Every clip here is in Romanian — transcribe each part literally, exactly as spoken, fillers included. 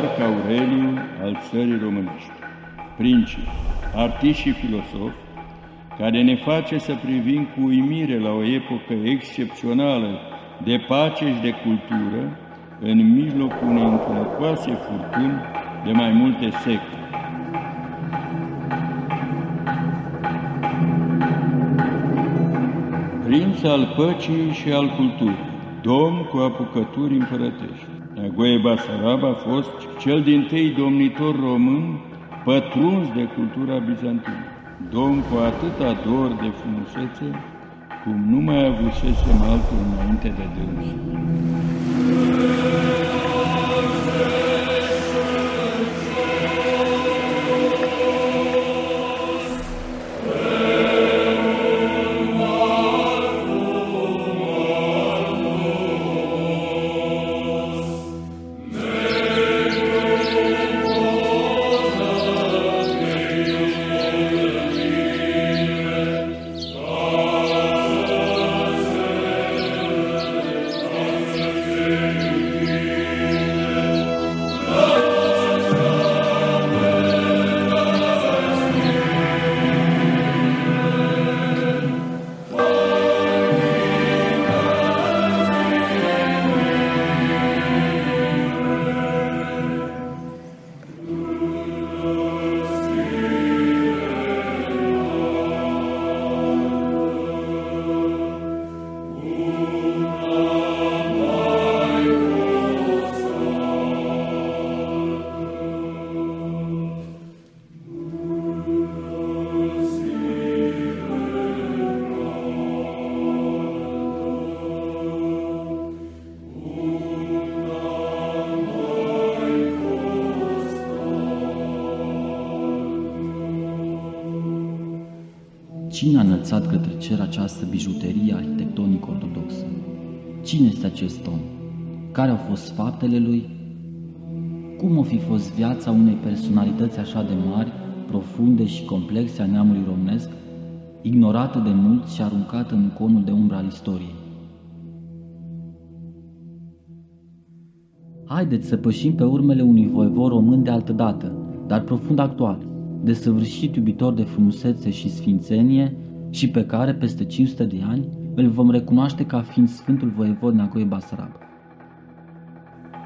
Marc Aureliu al țării românești, principi, artiști și filosofi, care ne face să privim cu uimire la o epocă excepțională de pace și de cultură, în mijlocul unei întunătoase furtuni de mai multe secole. Prinț al păcii și al culturii, domn cu apucături împărătești, Neagoe Basarab a fost cel dintâi domnitor român pătruns de cultura bizantină, domn cu atâta dor de frumusețe, cum nu mai avusesem altul înainte de dânsul. Cine a înălțat către cer această bijuterie arhitectonic-ortodoxă? Cine este acest om? Care au fost faptele lui? Cum o fi fost viața unei personalități așa de mari, profunde și complexe a neamului românesc, ignorată de mulți și aruncată în conul de umbră al istoriei? Haideți să pășim pe urmele unui voievod român de altădată, dar profund actual, desăvârșit iubitor de frumusețe și sfințenie și pe care, peste cinci sute de ani, îl vom recunoaște ca fiind Sfântul Voievod Neagoe Basarab.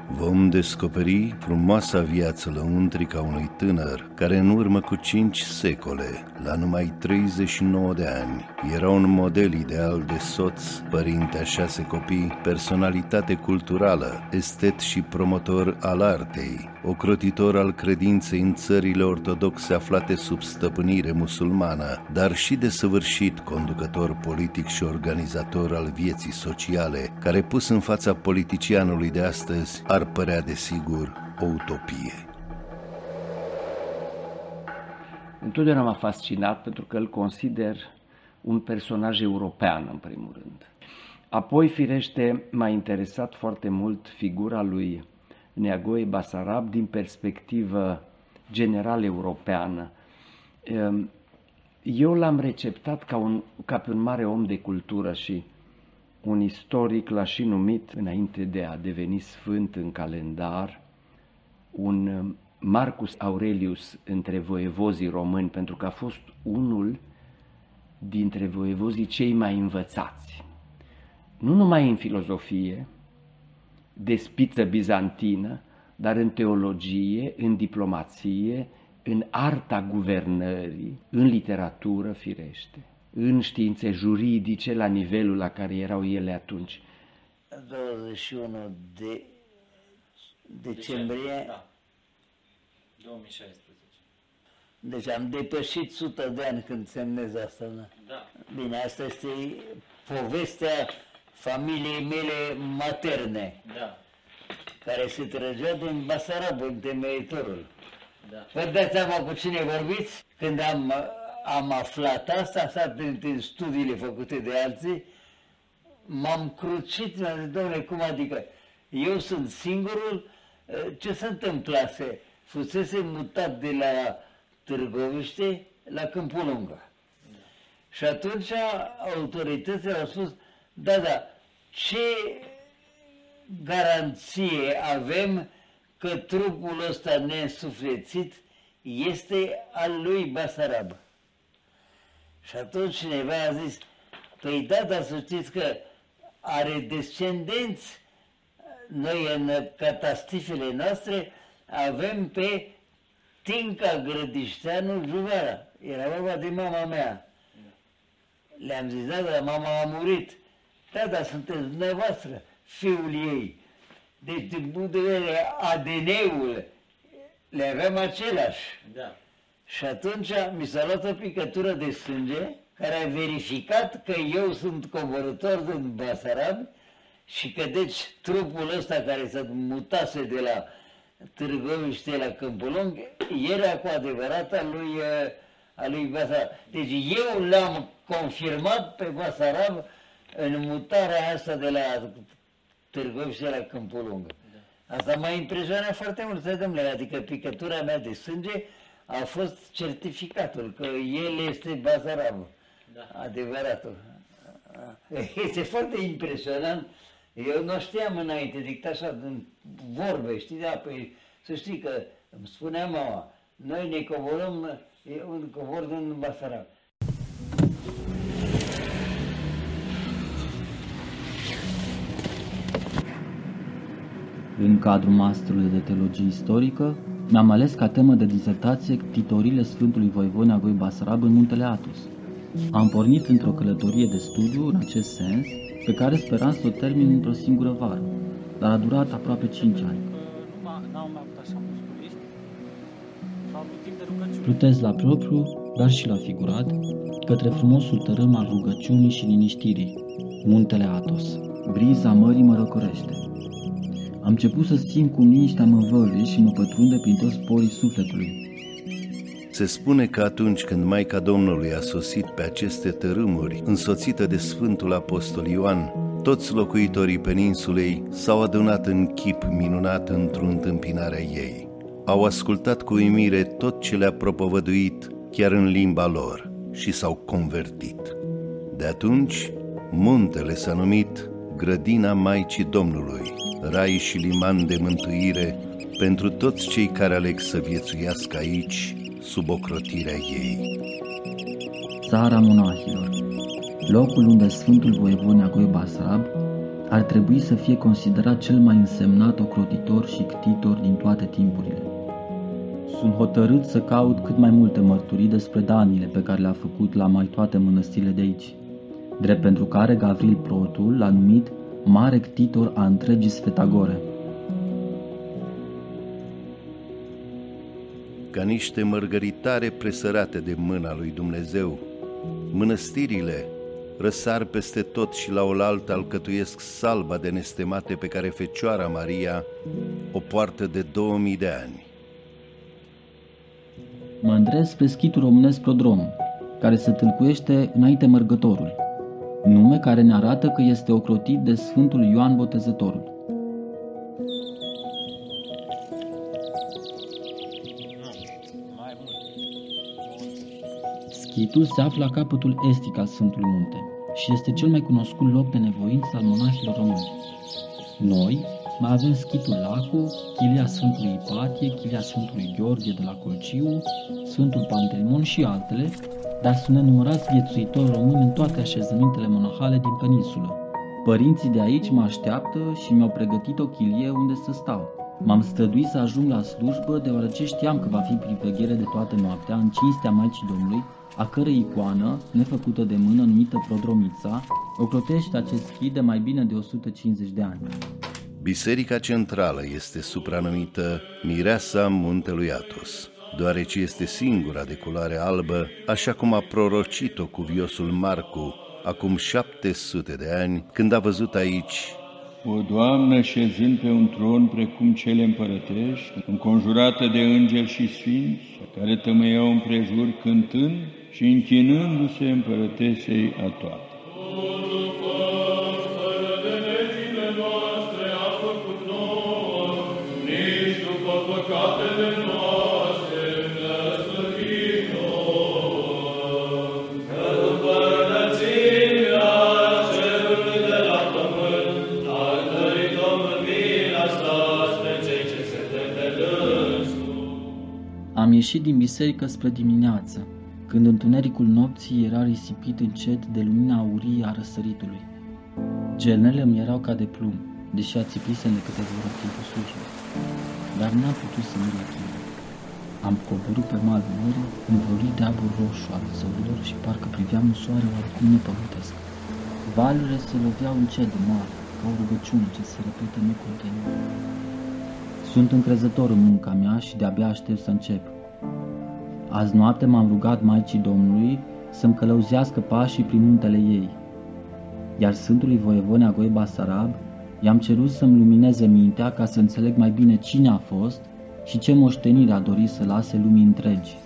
Vom descoperi frumoasa viață lăuntrică a unui tânăr care în urmă cu cinci secole, la numai treizeci și nouă de ani, era un model ideal de soț, părinte a șase copii, personalitate culturală, estet și promotor al artei, ocrotitor al credinței în țările ortodoxe aflate sub stăpânire musulmană, dar și desăvârșit conducător politic și organizator al vieții sociale, care, pus în fața politicianului de astăzi, ar părea desigur o utopie. Întotdeauna m-a fascinat pentru că îl consider un personaj european, în primul rând. Apoi, firește, m-a interesat foarte mult figura lui Neagoe Basarab din perspectivă general europeană. Eu l-am receptat ca, un, ca pe un mare om de cultură și un istoric, l-a și numit, înainte de a deveni sfânt în calendar, un Marcus Aurelius între voievozii români, pentru că a fost unul dintre voievozii cei mai învățați. Nu numai în filozofie, de spiță bizantină, dar în teologie, în diplomație, în arta guvernării, în literatură, firește, în științe juridice, la nivelul la care erau ele atunci. douăzeci și unu de decembrie, da. două mii șaisprezece. Deci am depășit o sută de ani când semnez asta. Da? Da. Bine, asta este povestea familiei mele materne, da, care se trăgea din Basarab, întemeitorul. Da. Vă dați seama cu cine vorbiți? Când am, am aflat asta, asta din, din studiile făcute de alții, m-am crucit, mi-am zis, dom'le, cum adică? Eu sunt singurul? Ce se întâmplase? Fusese mutat de la Târgoviște la Câmpulunga. Da. Și atunci autoritățile au spus, da, da, ce garanție avem că trupul ăsta neînsuflețit este al lui Basarab. Și atunci cineva a zis, păi da, dar să știți că are descendenți. Noi în catastifele noastre avem pe Tinca Grădișteanu Juvara. Era vorba de mama mea. Le-am zis, da, dar mama a murit. Da, dar sunteți dumneavoastră, fiul ei. Deci, din punct de vedere, A D N-ul le aveam același. Da. Și atunci mi s-a luat o picătură de sânge care a verificat că eu sunt coborător din Basarab și că, deci, trupul ăsta care se mutase de la Târgoviște la Câmpulung era cu adevărat al lui, al lui Basarab. Deci eu l-am confirmat pe Basarab în mutarea asta de la Târgoviște la Câmpulung. Da. Asta m-a impresionat foarte mult, domnule, adică picătura mea de sânge a fost certificatul că el este Basarab, da, adevăratul. Este foarte impresionant. Eu nu știam înainte, decât așa din vorbe, știi, da, păi, să știi că îmi spunea mama, noi ne coborăm, e un cobor din Basarab. În cadrul masterului de teologie istorică, mi-am ales ca temă de dizertație ctitorile Sfântului Voivod Neagoe Basarab în Muntele Athos. Am pornit într-o călătorie de studiu în acest sens, pe care speram să o termin într-o singură vară, dar a durat aproape cinci ani. Plutesc la propriu, dar și la figurat, către frumosul tărâm al rugăciunii și liniștirii, Muntele Athos. Briza mării mă răcorește. Am început să simt cum liniștea mă învăluie și mă pătrunde prin toți porii sufletului. Se spune că atunci când Maica Domnului a sosit pe aceste tărâmuri, însoțită de Sfântul Apostol Ioan, toți locuitorii peninsulei s-au adunat în chip minunat într-o întâmpinare a ei. Au ascultat cu uimire tot ce le-a propovăduit, chiar în limba lor, și s-au convertit. De atunci, muntele s-a numit Grădina Maicii Domnului, rai și liman de mântuire pentru toți cei care aleg să viețuiască aici, sub ocrotirea ei. Țara monahilor, locul unde Sfântul Voivod Neagoe Basarab ar trebui să fie considerat cel mai însemnat ocrotitor și ctitor din toate timpurile. Sunt hotărât să caut cât mai multe mărturii despre danile pe care le-a făcut la mai toate mănăstirile de aici, drept pentru care Gavril Protul l-a numit mare ctitor a întregii Sfetagore. Ca niște mărgăritare presărate de mâna lui Dumnezeu, mănăstirile răsar peste tot și la oaltă alcătuiesc salba de nestemate pe care Fecioara Maria o poartă de două mii de ani. Mă îndrept spre schitul românesc Prodrom, care se tâlcuiește Înainte Mărgătorul, nume care ne arată că este ocrotit de Sfântul Ioan Botezătorul. Schitul se află la capătul estic al Sfântului Munte și este cel mai cunoscut loc de nevoință al monahilor români. Noi mai avem Schitul Lacu, chilia Sfântului Ipatie, chilia Sfântului Gheorghe de la Colciu, Sfântul Pantelimon și altele, dar sunt nenumărați viețuitori români în toate așezămintele monahale din peninsulă. Părinții de aici mă așteaptă și mi-au pregătit o chilie unde să stau. M-am străduit să ajung la slujbă, deoarece știam că va fi priveghere de toată noaptea în cinstea Maicii Domnului, a cărei icoană, nefăcută de mână, numită Prodromița, ocrotește acest schid de mai bine de o sută cincizeci de ani. Biserica centrală este supranumită Mireasa Muntelui Athos, deoarece este singura de culoare albă, așa cum a prorocit-o cuviosul Marcu acum șapte sute de ani, când a văzut aici o doamnă șezând pe un tron precum cele împărătești, înconjurată de îngeri și sfinți, care tămâiau împrejur cântând și închinându-se împărătesei a toate. ieșit din biserică spre dimineață, când întunericul nopții era risipit încet de lumina aurie a răsăritului. Gelnele îmi erau ca de plumb, deși ațipisem de câteva ori timpul slujbei, dar n-am putut să mă achim. Am coborât pe malul mării, învolit de abur roșu al zăurilor și parcă priveam în soare oricum nepământesc. Valurile se loveau încet de mare, ca o rugăciune ce se repetă necontinuu. Sunt încrezător în munca mea și de-abia aștept să încep. Azi noapte m-am rugat Maicii Domnului să-mi călăuzească pașii prin muntele ei, iar Sfântului Voievod Neagoe Basarab i-am cerut să-mi lumineze mintea ca să înțeleg mai bine cine a fost și ce moștenire a dorit să lase lumii întregi.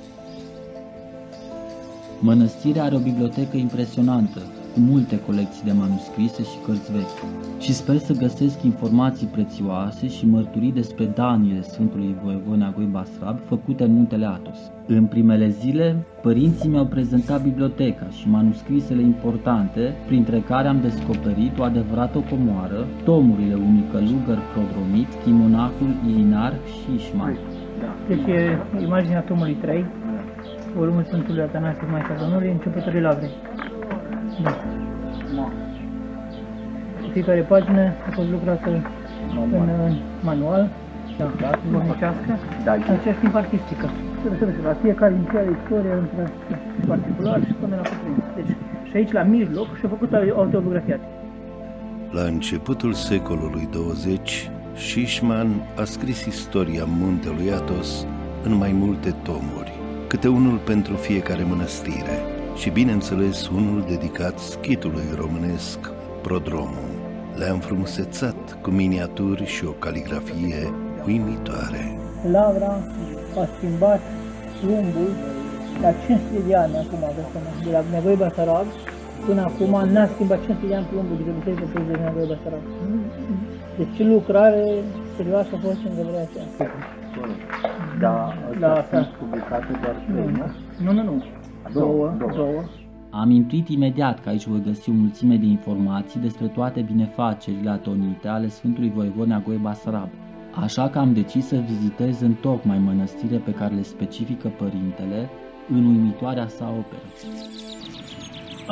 Mănăstirea are o bibliotecă impresionantă, cu multe colecții de manuscrise și cărți vechi, și sper să găsesc informații prețioase și mărturii despre daniile Sfântului Voievod Neagoe Basarab făcute în Muntele Athos. În primele zile, părinții mi-au prezentat biblioteca și manuscrisele importante, printre care am descoperit o adevărată comoară, tomurile unui călugăr prodromit, chimonacul Ilinar și Șijman. Deci e imaginea tomului trei, volumul Sfântului Atanasie Maica Domnului, începătorii lavrei. Da. Fiecare pagină a fost lucrată în manual, da, domnicească, da, în aceeași timp artistică. La fiecare inițială istorie între particular și până la cuprins. Deci, și aici, la mijloc, și-a făcut autobiografia. La începutul secolului douăzeci, Șijman a scris istoria Muntelui Athos în mai multe tomuri, câte unul pentru fiecare mănăstire și, bineînțeles, unul dedicat schitului românesc, prodromul. Le-a înfrumusețat cu miniaturi și o caligrafie uimitoare. Lavra a schimbat plumbul la cinci sute de ani acum, de la Neagoe Basarab până acum n-a schimbat cinci sute de ani plumbul de la Neagoe Basarab. Deci lucrare serioasă a fost în vremea aceea. Da, da, sunt publicate doar trei. Nu, nu, nu. Două, două. Am intuit imediat că aici voi găsi o mulțime de informații despre toate binefacerile atonite ale Sfântului Voievod Neagoe Basarab. Așa că am decis să vizitez întocmai mănăstirile pe care le specifică părintele în uimitoarea sa operă.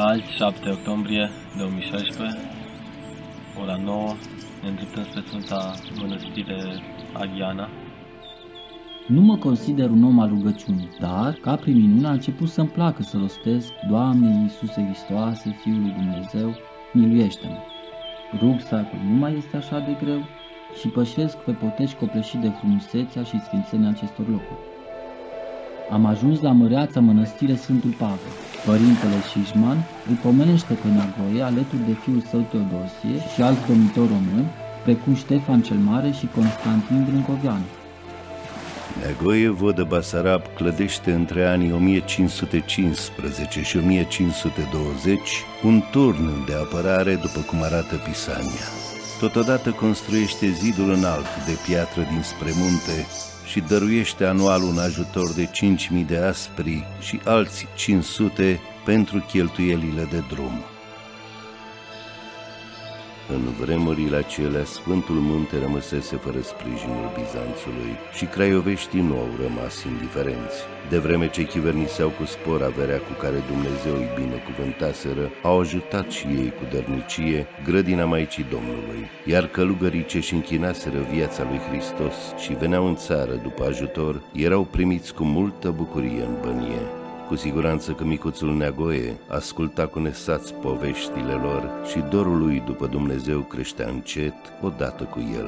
Azi, șapte octombrie două mii șaisprezece, ora nouă, ne îndreptăm spre Sfânta Mănăstire Aghiana. Nu mă consider un om al rugăciunii, dar, ca prin minune, a început să-mi placă să rostesc: Doamne Iisuse Hristoase, Fiul lui Dumnezeu, miluiește-mă! Rucsacul nu mai este așa de greu și pășesc pe potești copleșit de frumusețea și sfințenia acestor locuri. Am ajuns la măreața mănăstire Sfântul Pavel. Părintele Șijman îl pomenește pe Neagoe alături de fiul său Teodosie și alți domnitori români, precum Ștefan cel Mare și Constantin Brâncoveanu. Neagoe Basarab clădește între anii o mie cinci sute cincisprezece și o mie cinci sute douăzeci un turn de apărare, după cum arată Pisania. Totodată construiește zidul înalt de piatră dinspre munte și dăruiește anual un ajutor de cinci mii de aspri și alți cinci sute pentru cheltuielile de drum. În vremurile acelea, Sfântul Munte rămăsese fără sprijinul Bizanțului și craioveștii nu au rămas indiferenți. De vreme ce chiverniseau cu spor averea cu care Dumnezeu îi binecuvântaseră, au ajutat și ei cu dărnicie grădina Maicii Domnului, iar călugării ce-și închinaseră viața lui Hristos și veneau în țară după ajutor, erau primiți cu multă bucurie în bănie. Cu siguranță că micuțul Neagoe asculta cu nesați poveștile lor și dorul lui după Dumnezeu creștea încet odată cu el.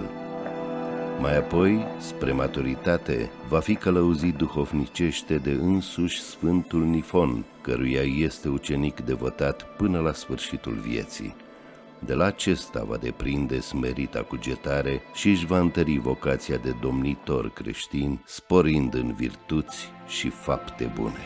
Mai apoi, spre maturitate, va fi călăuzit duhovnicește de însuși Sfântul Nifon, căruia este ucenic devotat până la sfârșitul vieții. De la acesta va deprinde smerita cugetare și își va întări vocația de domnitor creștin, sporind în virtuți și fapte bune.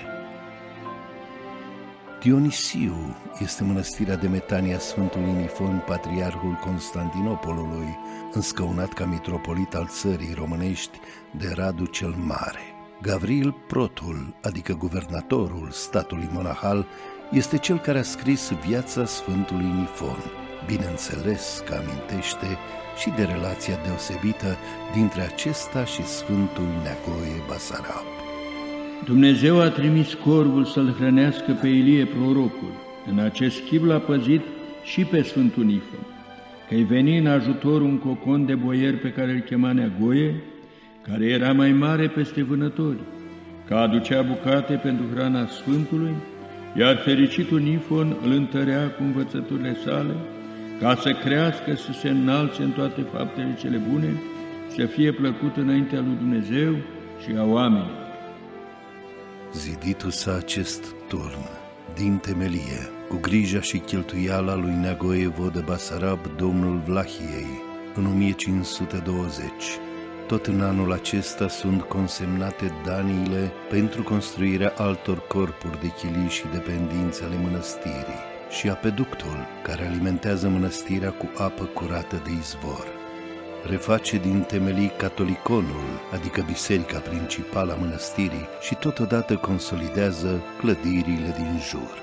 Dionisiu este mănăstirea de metania Sfântului Nifon, patriarhul Constantinopolului, înscăunat ca mitropolit al țării românești de Radu cel Mare. Gavril Protul, adică guvernatorul statului monahal, este cel care a scris viața Sfântului Nifon. Bineînțeles că amintește și de relația deosebită dintre acesta și Sfântul Neagoe Basarab. Dumnezeu a trimis corvul să-l hrănească pe Ilie prorocul. În acest chip l-a păzit și pe Sfântul Nifon, că-i veni în ajutor un cocon de boier pe care îl chema Neagoe, care era mai mare peste vânători, că aducea bucate pentru hrana Sfântului, iar fericitul Nifon îl întărea cu învățăturile sale, ca să crească, să se înalțe în toate faptele cele bune, să fie plăcut înaintea lui Dumnezeu și a oamenilor. Ziditu-s acest turn, din temelie, cu grija și cheltuiala lui Neagoe Vodă Basarab, domnul Vlahiei, în o mie cinci sute douăzeci. Tot în anul acesta sunt consemnate daniile pentru construirea altor corpuri de chilii și dependințe ale mănăstirii și apeductul care alimentează mănăstirea cu apă curată de izvor. Reface din temelii catoliconul, adică biserica principală a mănăstirii, și totodată consolidează clădirile din jur.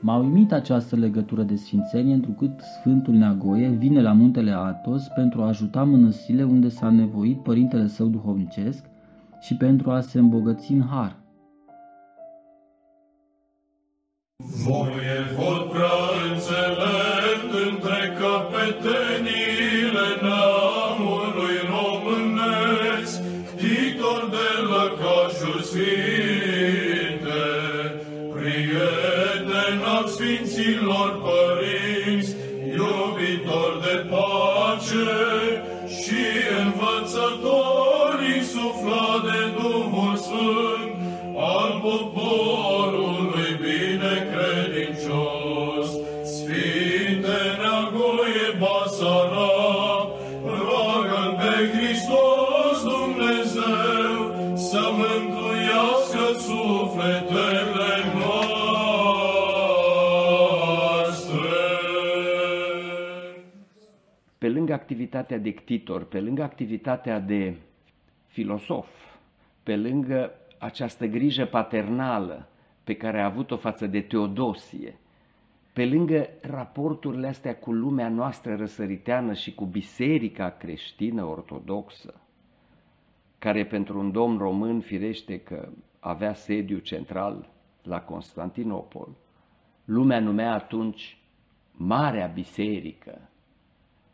M-a uimit această legătură de sfințenie, întrucât Sfântul Neagoe vine la Muntele Athos pentru a ajuta mănăstirile unde s-a nevoit părintele său duhovnicesc și pentru a se îmbogăți în har. Voievod prea înțelept între căpeteniile neamului românesc, titor de lăcașuri sfinte, prieten al sfinților părinți, iubitor de pace și învățător insuflat de Duhul Sfânt al poporului. Sfinte Neagoe Basarab, roagă-L pe Hristos Dumnezeu să mântuiască sufletele noastre. Pe lângă activitatea de ctitor, pe lângă activitatea de filosof, pe lângă această grijă paternală pe care a avut-o față de Teodosie, pe lângă raporturile astea cu lumea noastră răsăriteană și cu biserica creștină ortodoxă, care pentru un domn român, firește că avea sediu central la Constantinopol, lumea numea atunci Marea Biserică,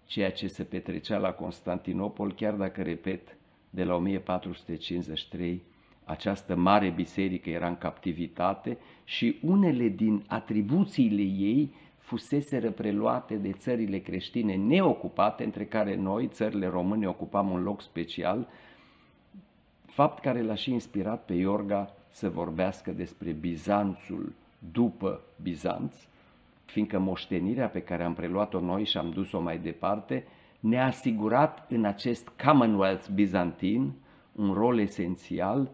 ceea ce se petrecea la Constantinopol, chiar dacă, repet, de la o mie patru sute cincizeci și trei, această mare biserică era în captivitate și unele din atribuțiile ei fuseseră preluate de țările creștine neocupate, între care noi, țările române, ocupam un loc special, fapt care l-a și inspirat pe Iorga să vorbească despre Bizanțul după Bizanț, fiindcă moștenirea pe care am preluat-o noi și am dus-o mai departe ne-a asigurat în acest Commonwealth bizantin un rol esențial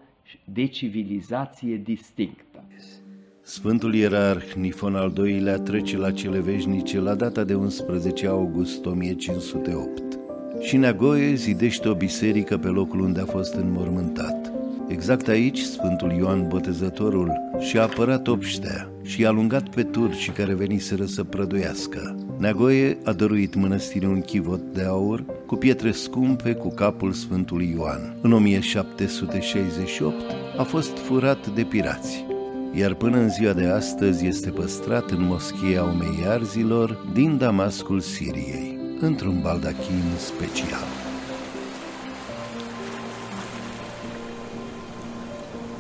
de civilizație distinctă. Sfântul Ierarh Nifon al doilea trece la cele veșnice la data de unsprezece august o mie cinci sute opt și Neagoe zidește o biserică pe locul unde a fost înmormântat. Exact aici Sfântul Ioan Botezătorul și-a apărat obștea și i-a alungat pe turcii care veniseră să prăduiască. Neagoe a dăruit mănăstirii un chivot de aur cu pietre scumpe cu capul Sfântului Ioan. În o mie șapte sute șaizeci și opt a fost furat de pirați, iar până în ziua de astăzi este păstrat în moschia Omeiarzilor din Damascul Siriei, într-un baldachin special.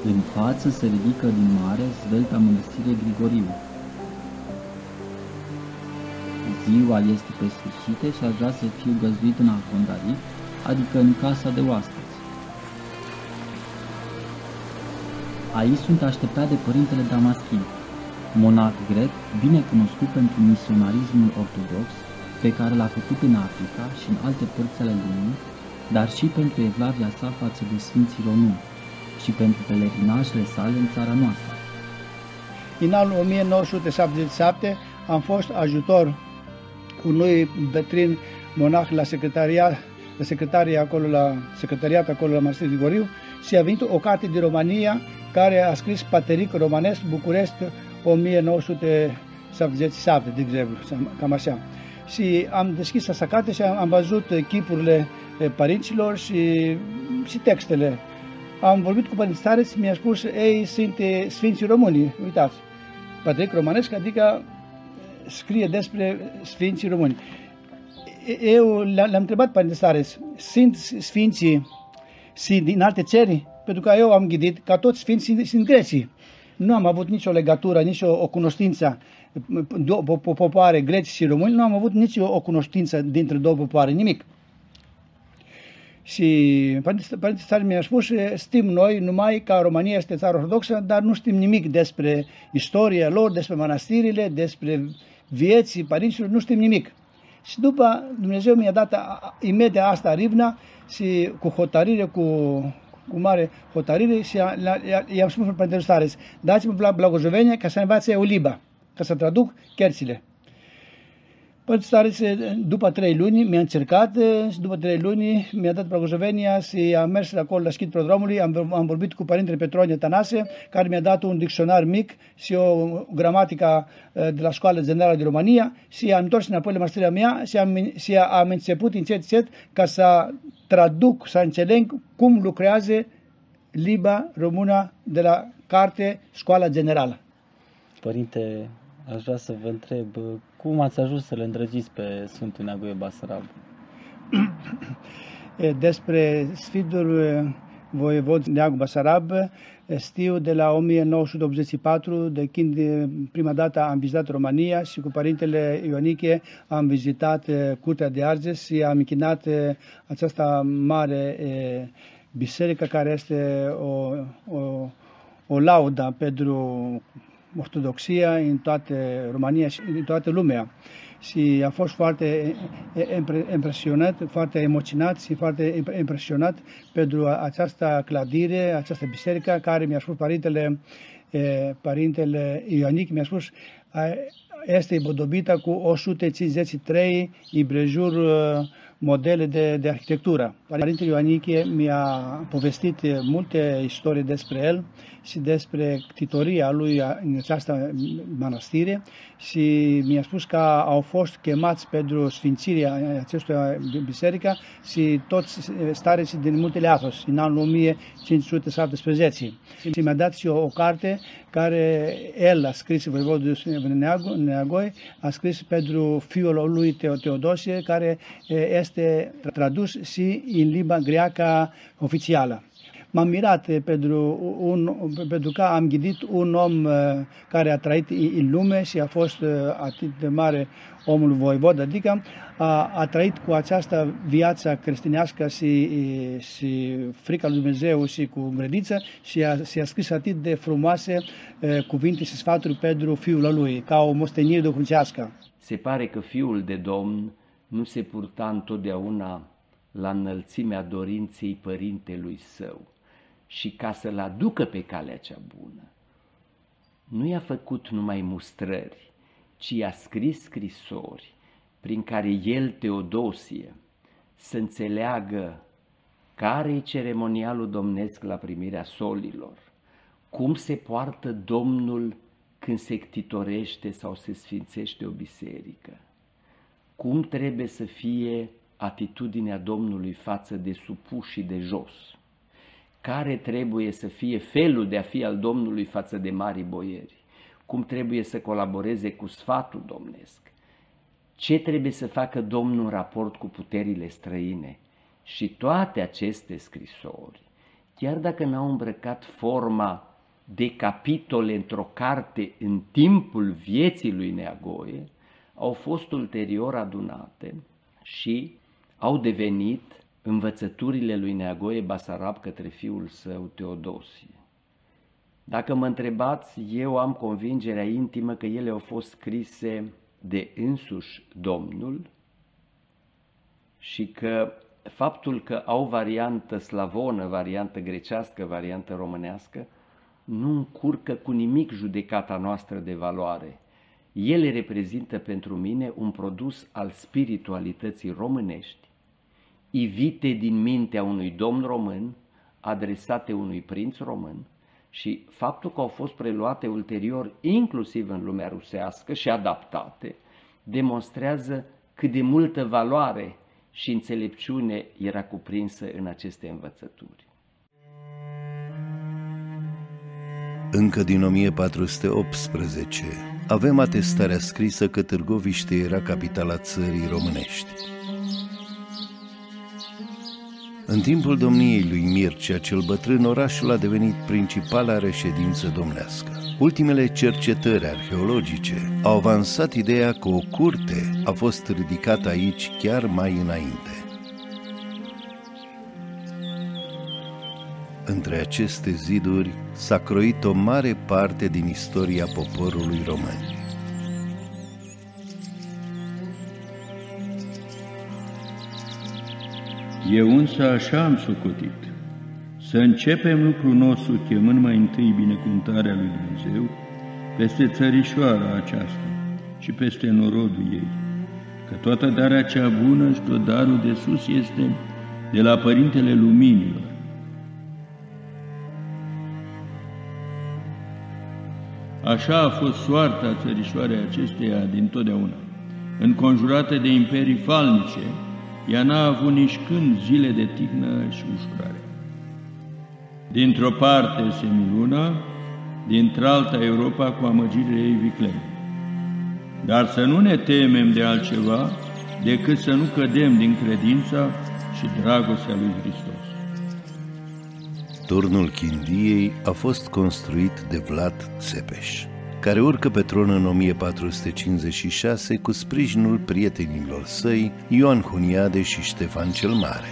În față se ridică din mare zvelta mănăstirii Grigoriu. Ziua este pe sfârșite și aș vrea să fiu găzduit în alcondarii, adică în casa de oaspeți. Aici sunt așteptat de părintele Damaschin, monah grec bine cunoscut pentru misionarismul ortodox pe care l-a făcut în Africa și în alte părți ale lumii, dar și pentru evlavia sa față de sfinții români și pentru pelerinajele sale în țara noastră. În anul o mie nouă sute șaptezeci și șapte am fost ajutor unui bătrân monah la secretariat, la secretariat acolo la secretariat acolo la Mănăstirea Grigoriu și a venit o carte din România care a scris Pateric Romanesc București o mie nouă sute șaptezeci și șapte, de exemplu, cam așa. și am deschis sacate și am văzut chipurile părinților și, și textele. Am vorbit cu părinții Sares, mi-a spus, ei sunt Sfinții Români, uitați, Patriarh Romanesc, adică scrie despre Sfinții Români. Eu le-am întrebat părintele Sares, sunt Sfinții și din alte țări? Pentru că eu am ghidit ca toți Sfinții sunt grecii. Nu am avut nicio legătură, nicio o cunoștință două popoare, greci și români, nu am avut nici o cunoștință dintre două popoare, nimic. Și părintele Sares mi-a spus, știm noi numai că România este țară ortodoxă, dar nu știm nimic despre istoria lor, despre mănăstirile, despre vieții părinților, nu știm nimic. Și după Dumnezeu mi-a dat imediat asta rivna și cu hotărâre, cu, cu mare hotărâre și i-am spus părintele Sares, dați-mă blagojovenie ca să învațe eu liba, ca să traduc cărțile. Părintele Sares, după trei luni, mi-a încercat și după trei luni mi-a dat blagojovenia și am mers acolo la schițul prodromului, am, am vorbit cu părintele Petronie Tănase, care mi-a dat un dicționar mic și o gramatică de la școala generală de România și am întors înapoi la mănăstirea mea și am, și am început încet, încet ca să traduc, să înțeleg cum lucrează limba română de la carte școala generală. Părinte, aș vrea să vă întreb, cum ați ajuns să le îndrăgiți pe Sfântul Neagoe Basarab? Despre Sfântul Voievod Neagoe Basarab știu de la o mie nouă sute optzeci și patru, de când prima dată am vizitat România și cu părintele Ioniche am vizitat Curtea de Argeș și am închinat această mare biserică care este o, o, o laudă pentru ortodoxia în toată România și în toată lumea. Și a fost foarte impresionat, foarte emoționat și foarte impresionat pentru această clădire, această biserică, care mi-a spus părintele, părintele Ionic, mi-a spus, este împodobită cu o sută cincizeci și trei împrejur modele de, de arhitectură. Părintele Ioniche mi-a povestit multe istorie despre el și despre ctitoria lui în această mănăstire și mi-a spus că au fost chemați pentru sfințirea acestui biserică și toți stareții din Muntele Athos în anul o mie cinci sute șaptesprezece. Și mi-a dat și o, o carte care el a scris, voivodul Neagoe, a scris pentru fiul lui Teodosie, care este este tradus și în limba greacă oficială. M-am mirat pentru, un, pentru că am ghidit un om care a trăit în lume și a fost atât de mare omul voivod, adică a, a trăit cu această viață creștinească și, și frica lui Dumnezeu și cu grădință și a, și a scris atât de frumoase cuvinte și sfaturi pentru fiul lui, ca o moștenire duhovnicească. Se pare că fiul de Domn nu se purta întotdeauna la înălțimea dorinței părintelui său și ca să-l aducă pe calea cea bună, nu i-a făcut numai mustrări, ci i-a scris scrisori prin care el, Teodosie, să înțeleagă care e ceremonialul domnesc la primirea solilor, cum se poartă Domnul când se ctitorește sau se sfințește o biserică, cum trebuie să fie atitudinea Domnului față de supuși de jos, care trebuie să fie felul de a fi al Domnului față de mari boieri, cum trebuie să colaboreze cu sfatul domnesc, ce trebuie să facă Domnul în raport cu puterile străine. Și toate aceste scrisori, chiar dacă n-au îmbrăcat forma de capitole într-o carte în timpul vieții lui Neagoe, au fost ulterior adunate și au devenit învățăturile lui Neagoe Basarab către fiul său Teodosie. Dacă mă întrebați, eu am convingerea intimă că ele au fost scrise de însuși Domnul și că faptul că au variantă slavonă, variantă grecească, variantă românească, nu încurcă cu nimic judecata noastră de valoare. Ele reprezintă pentru mine un produs al spiritualității românești, ivite din mintea unui domn român, adresate unui prinț român și faptul că au fost preluate ulterior inclusiv în lumea rusească și adaptate, demonstrează cât de multă valoare și înțelepciune era cuprinsă în aceste învățături. Încă din o mie patru sute optsprezece avem atestarea scrisă că Târgoviște era capitala țării românești. În timpul domniei lui Mircea cel Bătrân, orașul a devenit principala reședință domnească. Ultimele cercetări arheologice au avansat ideea că o curte a fost ridicată aici chiar mai înainte. Între aceste ziduri s-a croit o mare parte din istoria poporului român. Eu însă așa am socotit, să începem lucrul nostru chemând mai întâi binecuvântarea lui Dumnezeu peste țărișoara aceasta și peste norodul ei, că toată darea cea bună și tot darul de sus este de la Părintele Luminilor. Așa a fost soarta țărișoarei acesteia dintotdeauna, înconjurată de imperii falnice. Ea n-a avut nici când zile de tignă și ușurare. Dintr-o parte semiluna, dintr-alta Europa cu amăgirile ei viclene. Dar să nu ne temem de altceva decât să nu cădem din credința și dragostea lui Hristos. Turnul Chindiei a fost construit de Vlad Țepeș, care urcă pe tron în o mie patru sute cincizeci și șase cu sprijinul prietenilor săi, Ioan Huniade și Ștefan cel Mare.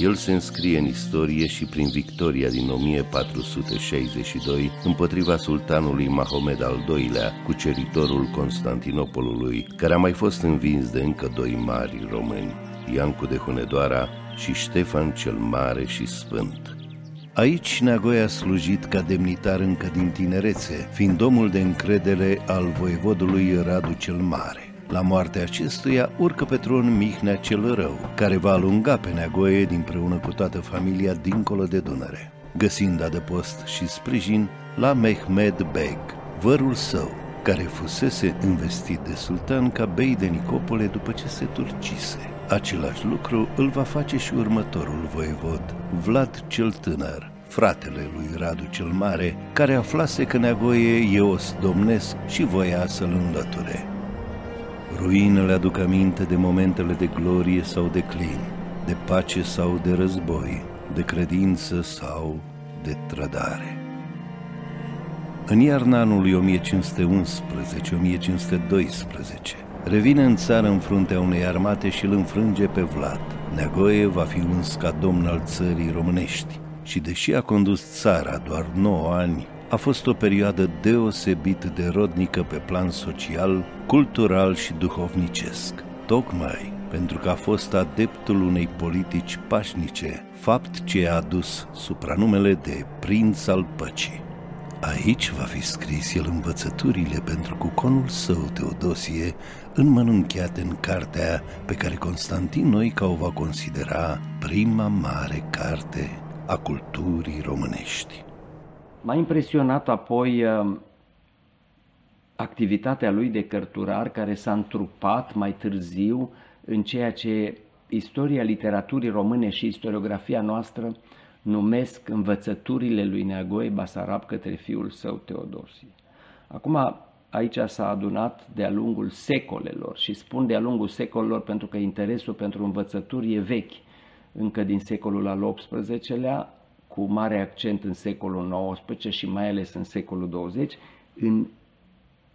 El se înscrie în istorie și prin victoria din o mie patru sute șaizeci și doi împotriva sultanului Mahomed al doilea, cuceritorul Constantinopolului, care a mai fost învins de încă doi mari români, Iancu de Hunedoara și Ștefan cel Mare și Sfânt. Aici Neagoe a slujit ca demnitar încă din tinerețe, fiind omul de încredere al voievodului Radu cel Mare. La moartea acestuia urcă pe tron Mihnea cel Rău, care va alunga pe Neagoe dinpreună cu toată familia dincolo de Dunăre, găsind adăpost și sprijin la Mehmed Beg, vărul său, care fusese investit de sultan ca bei de Nicopole după ce se turcise. Același lucru îl va face și următorul voievod, Vlad cel Tânăr, fratele lui Radu cel Mare, care aflase că Neagoe e os domnesc și voia să-l înlăture. Ruinele aduc aminte de momentele de glorie sau declin, de pace sau de război, de credință sau de trădare. În iarna anului o mie cinci sute unsprezece - o mie cinci sute doisprezece, revine în țară în fruntea unei armate și îl înfrânge pe Vlad. Neagoe va fi uns ca domn al țării românești și, deși a condus țara doar nouă ani, a fost o perioadă deosebit de rodnică pe plan social, cultural și duhovnicesc, tocmai pentru că a fost adeptul unei politici pașnice, fapt ce a adus supranumele de Prinț al Păcii. Aici va fi scris el învățăturile pentru cuconul său Teodosie, înmănunchiate în cartea pe care Constantin Noica o va considera prima mare carte a culturii românești. M-a impresionat apoi activitatea lui de cărturar, care s-a întrupat mai târziu în ceea ce istoria literaturii române și istoriografia noastră numesc învățăturile lui Neagoe Basarab către fiul său Teodosie. Acum aici s-a adunat de-a lungul secolelor, și spun de-a lungul secolelor pentru că interesul pentru învățături e vechi, încă din secolul al optsprezecelea, cu mare accent în secolul nouăsprezece și mai ales în secolul douăzeci, în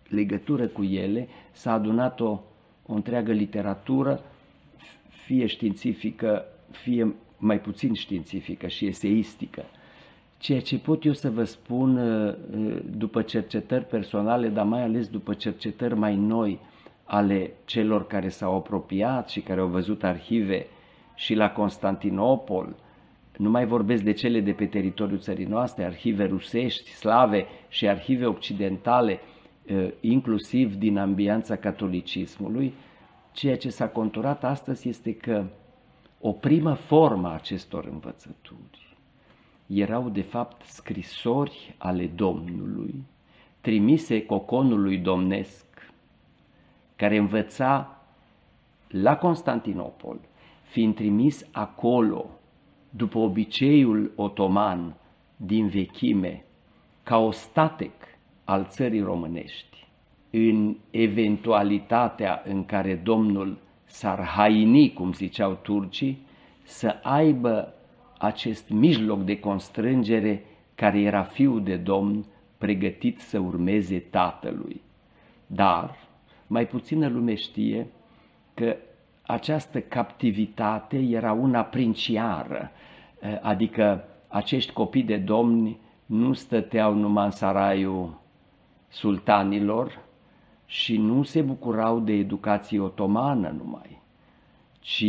legătură cu ele s-a adunat o, o întreagă literatură, fie științifică, fie mai puțin științifică și eseistică. Ceea ce pot eu să vă spun după cercetări personale, dar mai ales după cercetări mai noi ale celor care s-au apropiat și care au văzut arhive și la Constantinopol, nu mai vorbesc de cele de pe teritoriul țării noastre, arhive rusești, slave și arhive occidentale, inclusiv din ambianța catolicismului, ceea ce s-a conturat astăzi este că o primă formă a acestor învățături erau de fapt scrisori ale Domnului, trimise coconului domnesc, care învăța la Constantinopol, fiind trimis acolo, după obiceiul otoman din vechime, ca ostatec al țării românești, în eventualitatea în care domnul s-ar haini, cum ziceau turcii, să aibă acest mijloc de constrângere care era fiul de domn pregătit să urmeze tatălui. Dar mai puțină lume știe că această captivitate era una princiară, adică acești copii de domni nu stăteau numai în saraiul sultanilor și nu se bucurau de educație otomană numai, ci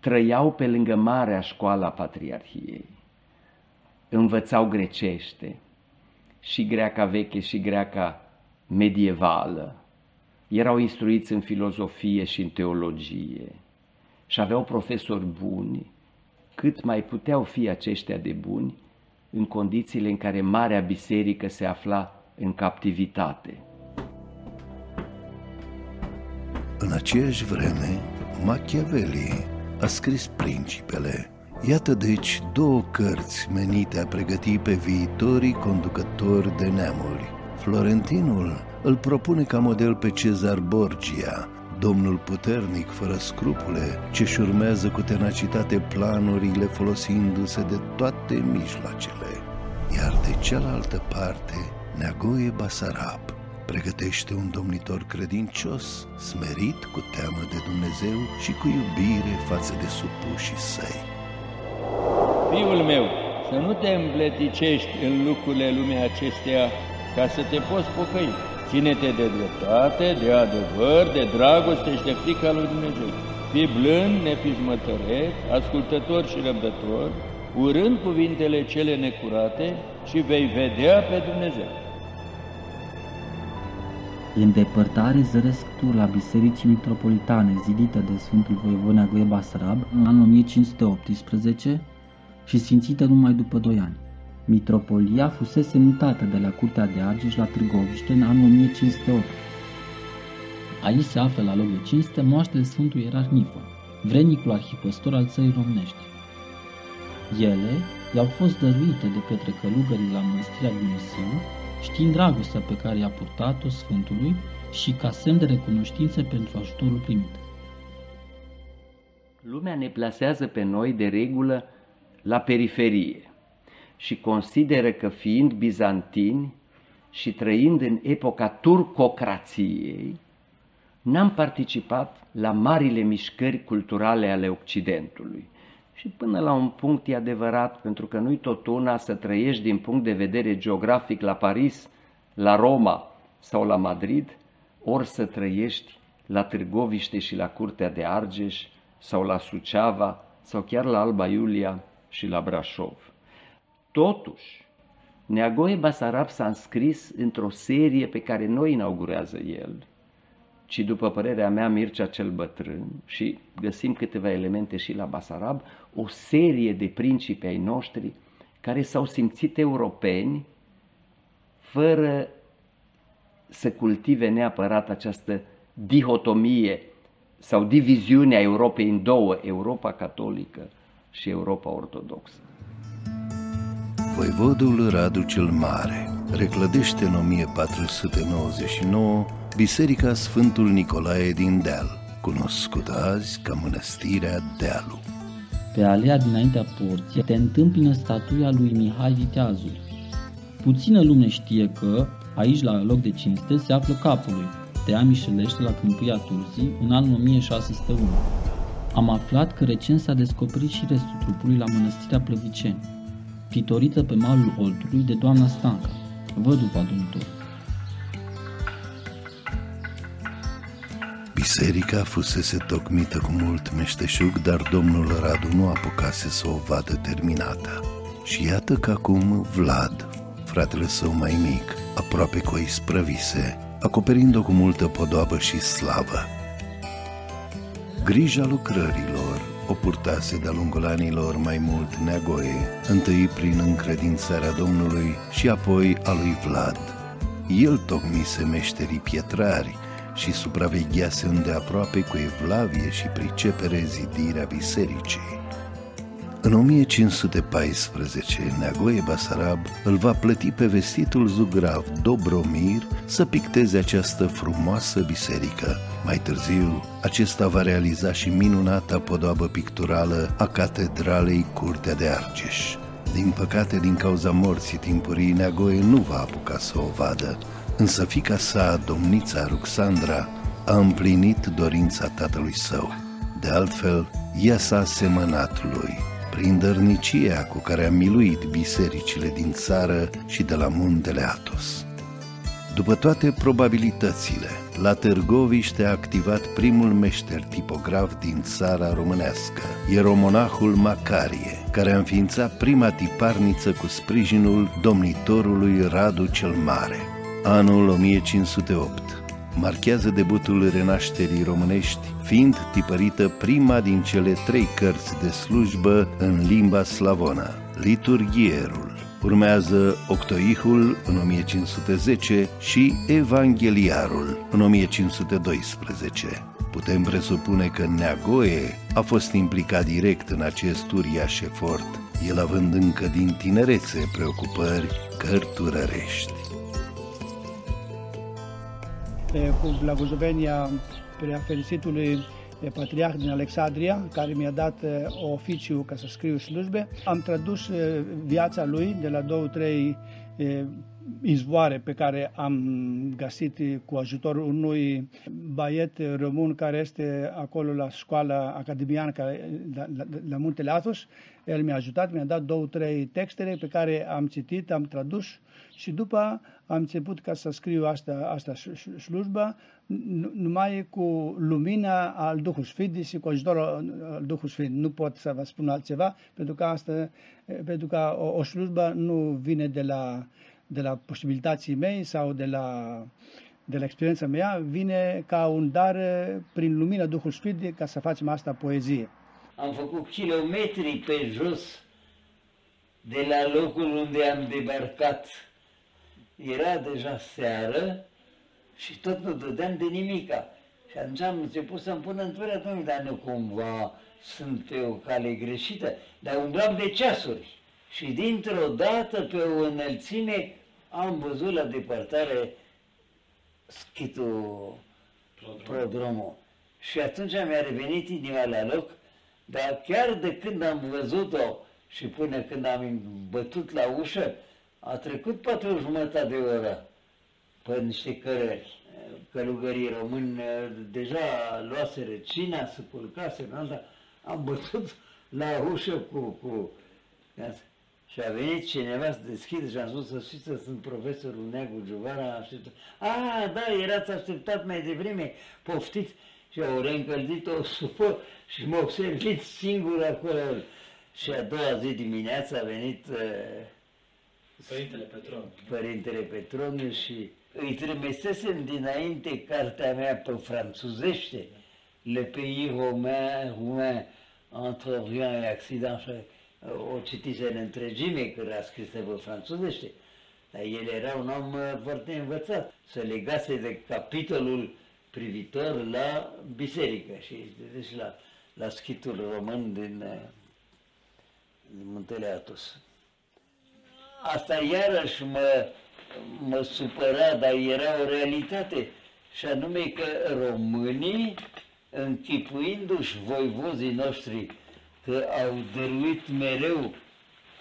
trăiau pe lângă marea școală a Patriarhiei, învățau grecește, și greaca veche și greaca medievală, erau instruiți în filozofie și în teologie și aveau profesori buni, cât mai puteau fi aceștia de buni în condițiile în care Marea Biserică se afla în captivitate. În aceeași vreme, Machiavelli a scris Principele. Iată deci două cărți menite a pregăti pe viitorii conducători de neamuri. Florentinul îl propune ca model pe Cezar Borgia, domnul puternic fără scrupule, ce-și urmează cu tenacitate planurile folosindu-se de toate mijloacele. Iar de cealaltă parte, Neagoe Basarab pregătește un domnitor credincios, smerit, cu teamă de Dumnezeu și cu iubire față de supușii săi. Fiul meu, să nu te îmbleticești în lucrurile lumii acesteia, ca să te poți pocăi. Ține-te de dreptate, de adevăr, de dragoste și de frica lui Dumnezeu. Fii blând, nepismătăreț, ascultător și răbdător, urând cuvintele cele necurate și vei vedea pe Dumnezeu. În depărtare zăresc tu la bisericii mitropolitane zidită de Sfântul Voievod Neagoe Basarab în anul o mie cinci sute optsprezece și sfințită numai după doi ani. Mitropolia fusese mutată de la Curtea de Argeș la Târgoviște în anul o mie cinci sute opt. Aici se află la locul cinste moaștele Sfântului Ierarh Nifon, vrednicul arhipăstor al țării românești. Ele i-au fost dăruite de către călugării la Mănăstirea Dionisiei, știind dragostea pe care i-a purtat-o Sfântului și ca semn de recunoștință pentru ajutorul primit. Lumea ne plasează pe noi de regulă la periferie și consideră că fiind bizantini și trăind în epoca turcocrației, n-am participat la marile mișcări culturale ale Occidentului. Și până la un punct e adevărat, pentru că nu-i tot una să trăiești din punct de vedere geografic la Paris, la Roma sau la Madrid, ori să trăiești la Târgoviște și la Curtea de Argeș sau la Suceava sau chiar la Alba Iulia și la Brașov. Totuși, Neagoe Basarab s-a înscris într-o serie pe care nu o inaugurează el, ci după părerea mea Mircea cel Bătrân, și găsim câteva elemente și la Basarab, o serie de principi ai noștri care s-au simțit europeni fără să cultive neapărat această dihotomie sau diviziune a Europei în două, Europa catolică și Europa ortodoxă. Voivodul Radu cel Mare reclădește în o mie patru sute nouăzeci și nouă Biserica Sfântul Nicolae din Deal, cunoscută azi ca Mănăstirea Dealu. Pe alea dinaintea porții te întâmpină statuia lui Mihai Viteazul. Puțină lume știe că aici, la loc de cinste, se află capul lui, tăia mișelește la Câmpia Turzii în anul o mie șase sute unu. Am aflat că recent s-a descoperit și restul trupului la Mănăstirea Plăviceni, pitorită pe malul Oltului de doamna Stanca, văduva domnitor. Biserica fusese tocmită cu mult meșteșug, dar domnul Radu nu apucase să o vadă terminată. Și iată că acum Vlad, fratele său mai mic, aproape că o isprăvise, acoperind-o cu multă podoabă și slavă. Grija lucrărilor o purtase de-a lungul anilor mai mult Neagoe, întâi prin încredințarea Domnului și apoi a lui Vlad. El tocmise meșterii pietrari și supraveghease îndeaproape cu evlavie și pricepere zidirea bisericii. În o mie cinci sute paisprezece, Neagoe Basarab îl va plăti pe vestitul zugrav Dobromir să picteze această frumoasă biserică. Mai târziu, acesta va realiza și minunata podoabă picturală a catedralei Curtea de Argeș. Din păcate, din cauza morții timpurii, Neagoe nu va apuca să o vadă, însă fiica sa, domnița Ruxandra, a împlinit dorința tatălui său. De altfel, ea s-a asemănat lui, prin dărnicia cu care a miluit bisericile din țară și de la Muntele Athos. După toate probabilitățile, la Târgoviște a activat primul meșter tipograf din țara românească, ieromonahul Macarie, care a înființat prima tiparniță cu sprijinul domnitorului Radu cel Mare. Anul o mie cinci sute opt marchează debutul renașterii românești, fiind tipărită prima din cele trei cărți de slujbă în limba slavonă, Liturghierul. Urmează Octoihul în o mie cinci sute zece și Evangheliarul în o mie cinci sute doisprezece. Putem presupune că Neagoe a fost implicat direct în acest uriaș efort, el având încă din tinerețe preocupări cărturărești. Cu blagozovenia prea fericitului patriarh din Alexandria, care mi-a dat oficiu ca să scriu slujbe. Am tradus viața lui de la două, trei izvoare pe care am găsit cu ajutorul unui baiet român care este acolo la școala academiană la, la, la Muntele Athos. El mi-a ajutat, mi-a dat două, trei texte pe care am citit, am tradus și după am început ca să scriu asta, asta slujba numai cu lumina al Duhului Sfânt și cu ajutorul al Duhului Sfânt. Nu pot să vă spun altceva, pentru că, asta, pentru că o, o slujbă nu vine de la, de la posibilității mei sau de la, de la experiența mea, vine ca un dar prin lumina Duhului Sfânt ca să facem asta poezie. Am făcut kilometri pe jos de la locul unde am debarcat. Era deja seară și tot nu dădeam de nimica. Și atunci am început să-mi pun întrebarea, domnule, dar nu cumva sunt pe o cale greșită, dar umblam de ceasuri. Și dintr-o dată, pe o înălțime, am văzut la depărtare schitul Prodromo. Și atunci mi-a revenit inima la loc, dar chiar de când am văzut-o și până când am bătut la ușă, a trecut poate o jumătate de oră pe niște cărări. Călugării români deja luaseră cina, se culcase, am bătut la ușă cu... cu... Și a venit cineva să deschide și am spus, să știți că sunt profesorul Neagu Giuvara. A, da, erați așteptat mai devreme, poftiți. Și au reîncălzit-o supă și m-au servit singur acolo. Și a doua zi dimineața a venit... Părintele Petron. Părintele Petron și îi trimisesem dinainte cartea mea pe franțuzește, Le pays romain, romain, entre Orient et Occident, o citise în întregime că l-a scris pe franțuzește. Dar el era un om foarte învățat, se legase de capitolul privitor la biserică și deci la, la schitul român din, din Muntele Athos. Asta iarăși mă, mă supăra, dar era o realitate, și anume că românii, închipuindu-și voivozii noștri că au dăruit mereu,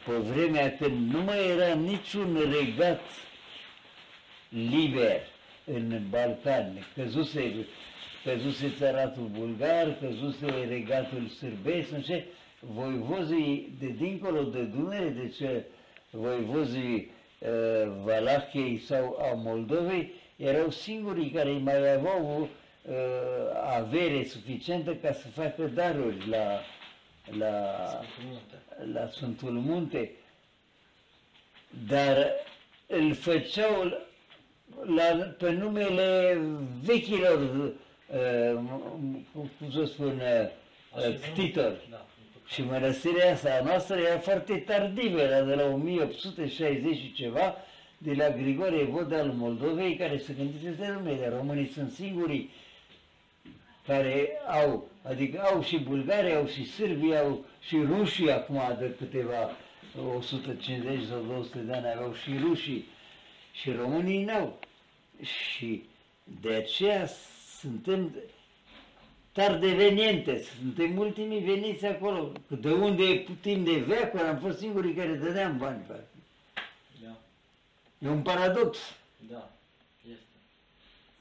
pe vremea când nu mai era niciun regat liber în Balcani, căzuse, căzuse țăratul bulgar, căzuse regatul sârbesc, nu știu, voivozii de dincolo de Dunăre, deci voivozii uh, Valahiei sau a Moldovei erau singurii care mai aveau uh, avere suficientă ca să facă daruri la, la, Sfântul la Sfântul Munte. Dar îl făceau la, pe numele vechilor, uh, cum să spun, uh, ctitori. Da. Și mănăstirea asta a noastră era foarte tardivă, era de la o mie opt sute șaizeci și ceva, de la Grigore Vod al Moldovei, care se gândește de lume, dar românii sunt singurii care au, adică au și bulgari, au și sârbii, au și rușii, acum de câteva o sută cincizeci sau două sute de ani aveau și rușii, și românii n-au. Și de aceea suntem tardeveniente, suntem ultimii veniți acolo, de unde timp de veacuri am fost singurii care dădeam bani. Da. E un paradox. Da, este.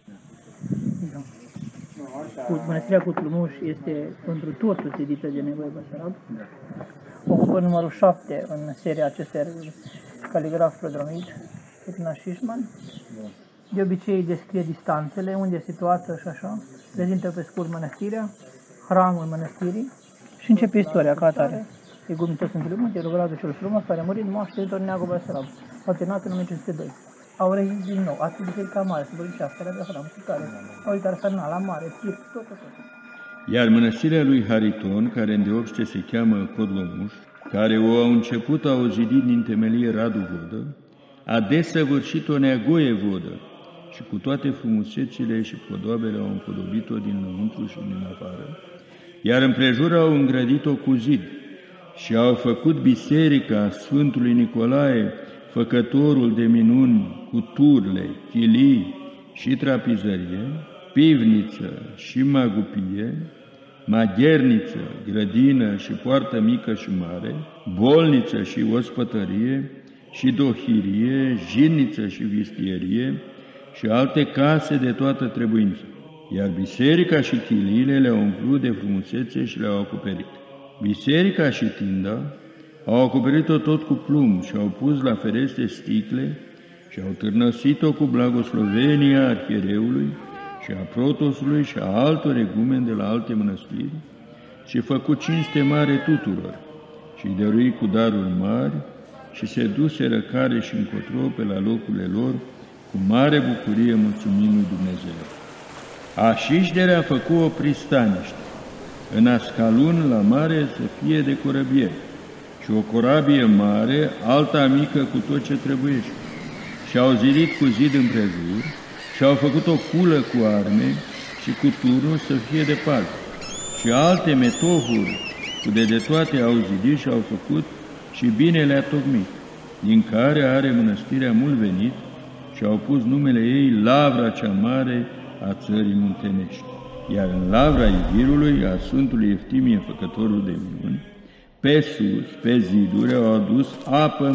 Da. Mănăstirea Cutlumuș este pentru totul zidită de Neagoe Basarab. Ocupă numărul șapte în seria acestea caligraf prodromit, etna Șijman. De obicei descrie distanțele, unde e situată și așa, prezintă pe scurt mănăstirea, hramul mănăstirii și începe istoria ca atare. Egumnită Sfântului Munte, Radu cel Frumos, care a murit numai știutor Neagoe Basarab, patenat în o mie cinci sute doi. Au rezis din nou, atât de Biserica Mare, Sfântului Ioan Botezătorul, cu care au uitat Sarna, la Mare, Tir, tot, tot, tot. Iar mănăstirea lui Hariton, care în deopște se cheamă Codlomuș, care o au început a o zidit din temelie Radu Vodă, a desăvârșit-o Neagoe Vodă și cu toate frumusețile și podoabele au împodobit-o dinăuntru și din afară, iar împrejur au îngrădit-o cu zid și au făcut biserica Sfântului Nicolae, făcătorul de minuni cu turle, chilii și trapizărie, pivniță și magupie, magherniță, grădină și poartă mică și mare, bolniță și ospătărie, și dohirie, jiniță și vistierie și alte case de toată trebuință. Iar biserica și chiliile le-au umplut de frumusețe și le-au acoperit. Biserica și tinda au acoperit-o tot cu plumb și au pus la ferestre sticle și au târnăsit-o cu blagoslovenia arhiereului și a protosului și a altor egumeni de la alte mănăstiri și făcut cinste mare tuturor și dărui cu daruri mari și se duseră care și încotro pe la locurile lor cu mare bucurie mulțumim lui Dumnezeu. Așișderea făcu o pristaniște, în Ascalun la mare să fie de corăbie, și o corabie mare, alta mică cu tot ce trebuiește. Și-au zidit cu zid împrejur, și-au făcut o culă cu arme și cu turnul să fie de parte. Și alte metofuri cu de de toate au zidit și au făcut și bine le-a tocmit, din care are mănăstirea mult venit și au pus numele ei Lavra cea Mare a țării muntenești. Iar în Lavra Ivirului, a Sfântului Eftimie, făcătorul de minuni, pe sus, pe ziduri, au adus apă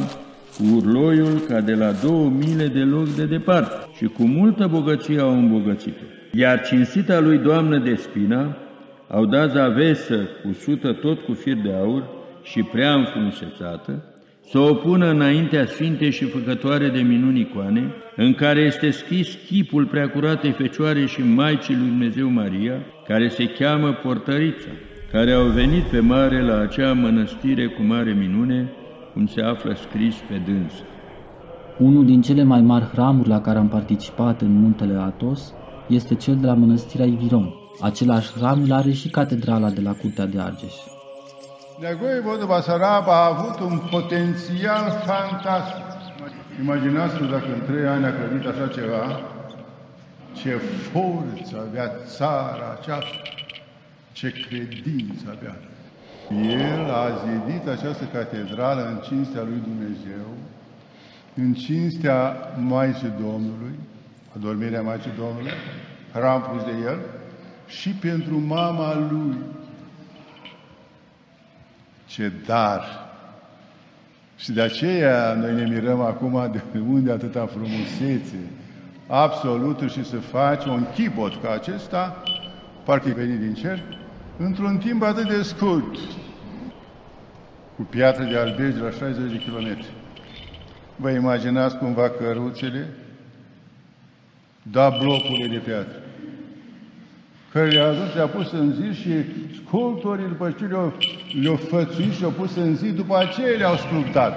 cu urloiul ca de la două mile de loc de departe și cu multă bogăție au îmbogățit-o. Iar cinstita lui Doamnă Despina au dat zavesă cu sută tot cu fir de aur și prea înfrumusețată, să o pună înaintea sfinte și făcătoare de minuni icoane, în care este scris chipul preacuratei Fecioare și Maicii lui Dumnezeu Maria, care se cheamă Portărița, care au venit pe mare la acea mănăstire cu mare minune, cum se află scris pe dânsă. Unul din cele mai mari hramuri la care am participat în Muntele Athos este cel de la Mănăstirea Iviron. Același hram îl are și catedrala de la Curtea de Argeș. Neagoe Basarab a avut un potențial fantastic. Imaginați-vă dacă în trei ani a clădit așa ceva, ce forță avea țara aceasta, ce credință avea. El a zidit această catedrală în cinstea lui Dumnezeu, în cinstea Maicii Domnului, adormirea Maicii Domnului, hram pus de el, și pentru mama lui. Ce dar! Și de aceea noi ne mirăm acum de unde atâta frumusețe absolută și să faci un chibot ca acesta, parcă venit din cer, într-un timp atât de scurt, cu piatră de albești de la șaizeci de kilometri. Vă imaginați cumva căruțele? Da, blocurile de piatră, care le-a adus, le-a pus în zid și sculptorii după ce le-au le fățuit și le-au pus în zid, după aceea le-au sculptat.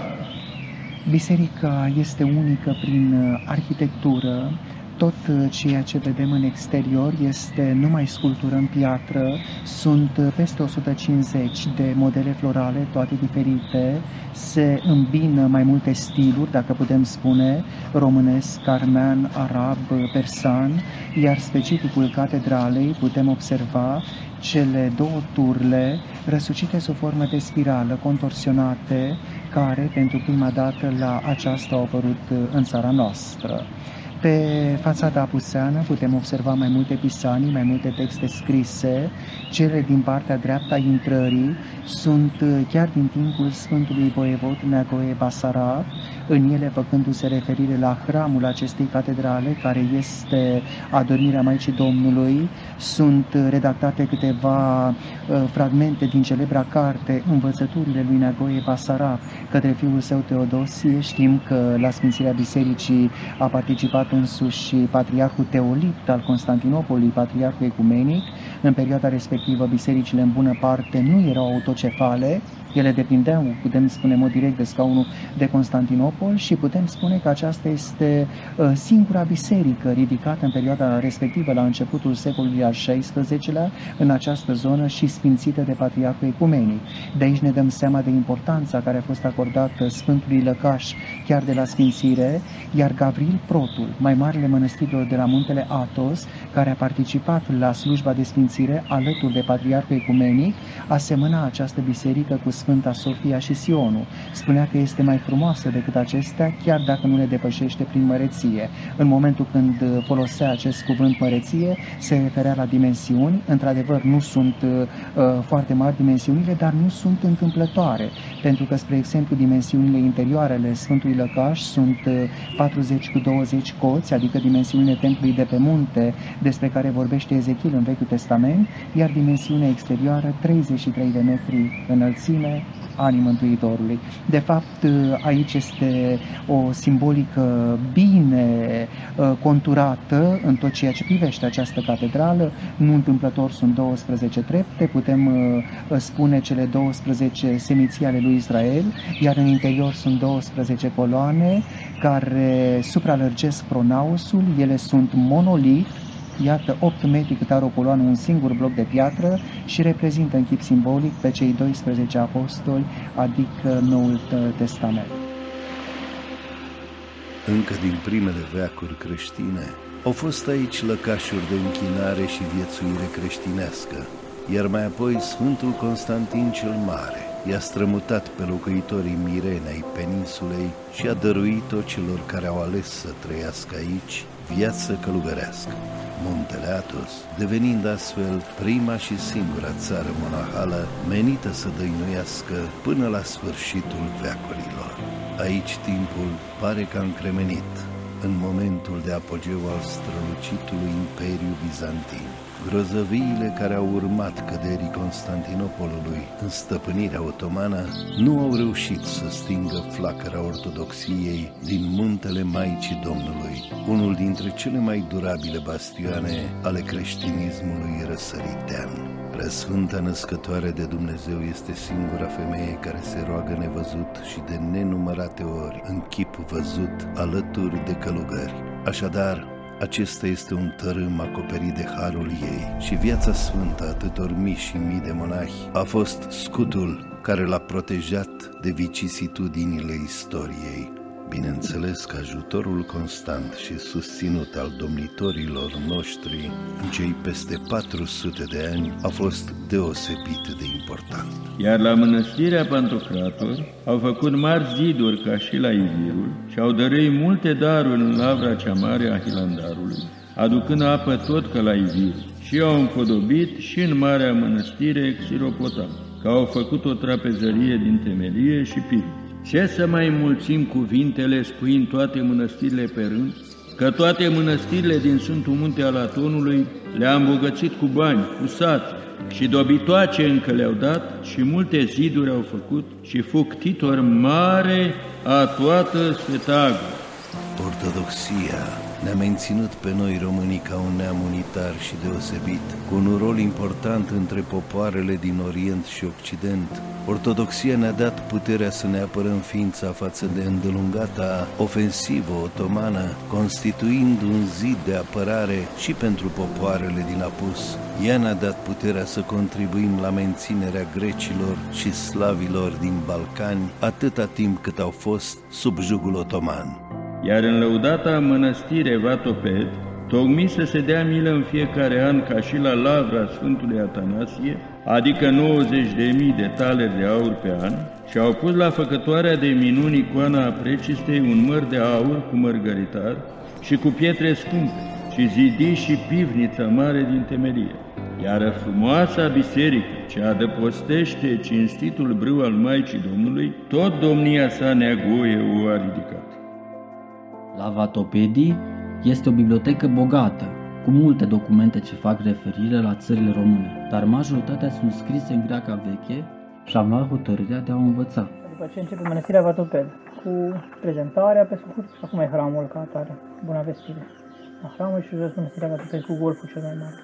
Biserica este unică prin arhitectură, tot ceea ce vedem în exterior este numai sculptură în piatră, sunt peste o sută cincizeci de modele florale, toate diferite, se îmbină mai multe stiluri, dacă putem spune, românesc, armean, arab, persan, iar specificul catedralei putem observa cele două turle răsucite sub formă de spirală, contorsionate, care pentru prima dată la aceasta au apărut în țara noastră. Pe fațada apuseană putem observa mai multe pisanii, mai multe texte scrise. Cele din partea dreapta intrării sunt chiar din timpul Sfântului Voievod Neagoe Basarab, în ele făcându-se referire la hramul acestei catedrale, care este Adormirea Maicii Domnului. Sunt redactate câteva uh, fragmente din celebra carte Învățăturile lui Neagoe Basarab către fiul său Teodosie. Știm că la sfințirea bisericii a participat însuși și patriarhul Teolit al Constantinopolului, patriarhul ecumenic. În perioada respectivă, bisericile în bună parte nu erau autocefale, ele depindeau, putem spune, în mod direct de scaunul de Constantinopol și putem spune că aceasta este singura biserică ridicată în perioada respectivă, la începutul secolului al șaisprezecelea, în această zonă și sfințită de patriarhul ecumenic. De aici ne dăm seama de importanța care a fost acordată Sfântului Lăcaș chiar de la sfințire, iar Gavril Protul, mai marele mănăstirilor de la Muntele Athos, care a participat la slujba de sfințire alături de patriarhul ecumenic, asemăna această biserică cu Sfânta Sofia și Sionul. Spunea că este mai frumoasă decât acestea, chiar dacă nu le depășește prin măreție. În momentul când folosea acest cuvânt măreție, se referea la dimensiuni. Într-adevăr, nu sunt uh, foarte mari dimensiunile, dar nu sunt întâmplătoare, pentru că, spre exemplu, dimensiunile interioare ale Sfântului Lăcaș sunt patruzeci cu douăzeci coți, adică dimensiunile templului de pe munte, despre care vorbește Ezechiel în Vechiul Testament, iar dimensiunea exterioară treizeci și trei de metri înălțime, anii Mântuitorului. De fapt, aici este o simbolică bine conturată în tot ceea ce privește această catedrală. Nu întâmplător sunt douăsprezece trepte, putem spune cele douăsprezece seminții ale lui Israel, iar în interior sunt douăsprezece coloane care supralărgesc pronausul. Ele sunt monolit, iată, opt metri cât are o coloană, un singur bloc de piatră, și reprezintă în chip simbolic pe cei doisprezece apostoli, adică Noul Testament. Încă din primele veacuri creștine au fost aici lăcașuri de închinare și viețuire creștinească, iar mai apoi Sfântul Constantin cel Mare i-a strămutat pe locuitorii Mirenei peninsulei și a dăruit-o celor care au ales să trăiască aici viață călugărească. Muntele Athos, devenind astfel prima și singura țară monahală menită să dăinuiască până la sfârșitul veacurilor. Aici timpul pare că a încremenit în momentul de apogeu al strălucitului Imperiu Bizantin. Grozăviile care au urmat căderii Constantinopolului în stăpânirea otomană nu au reușit să stingă flacăra ortodoxiei din muntele Maicii Domnului, unul dintre cele mai durabile bastioane ale creștinismului răsăritean. Preasfânta Născătoare de Dumnezeu este singura femeie care se roagă nevăzut și de nenumărate ori în chip văzut alături de călugări. Așadar, acesta este un tărâm acoperit de harul ei și viața sfântă atâtor mii și mii de monahi a fost scutul care l-a protejat de vicisitudinile istoriei. Bineînțeles că ajutorul constant și susținut al domnitorilor noștri în cei peste patru sute de ani a fost deosebit de important. Iar la mănăstirea Pantocrator au făcut mari ziduri ca și la Ivirul și au dăruit multe daruri în lavra cea mare a hilandarului, aducând apă tot ca la Ivir, și au împodobit și în marea mănăstire Xiropota, că au făcut o trapezărie din temelie și pirici. Ce să mai mulțim cuvintele spui în toate mănăstirile pe rând, că toate mănăstirile din Sfântul Munte al Atonului le-a îmbogățit cu bani, cu sate și dobitoace încă le-au dat și multe ziduri au făcut și fuctitor mare a toată Sfântagul. Ortodoxia Ne-a menținut pe noi românii ca un neam unitar și deosebit, cu un rol important între popoarele din Orient și Occident. Ortodoxia ne-a dat puterea să ne apărăm ființa față de îndelungata ofensivă otomană, constituind un zid de apărare și pentru popoarele din apus. Ea ne-a dat puterea să contribuim la menținerea grecilor și slavilor din Balcani atâta timp cât au fost sub jugul otoman. Iar în lăudata mănăstire Vatoped, tocmi să se dea milă în fiecare an ca și la lavra Sfântului Atanasie, adică nouăzeci de mii de taleri de aur pe an, și au pus la făcătoarea de minuni icoana a Precistei un măr de aur cu mărgăritar și cu pietre scumpe și zidii și pivniță mare din temelie. Iar frumoasa biserică, ce adăpostește cinstitul brâu al Maicii Domnului, tot domnia sa Neagoe o a ridicat. La Vatopedi este o bibliotecă bogată, cu multe documente ce fac referire la țările române, dar majoritatea sunt scrise în greaca veche și am luat hotărârea de a o învăța. După ce începe mănăstirea Vatoped, cu prezentarea pe scurt, acum e hramul ca atare, Bună Vestire. La hramul și jos mănăstirea Vatoped cu golful cel mai mare.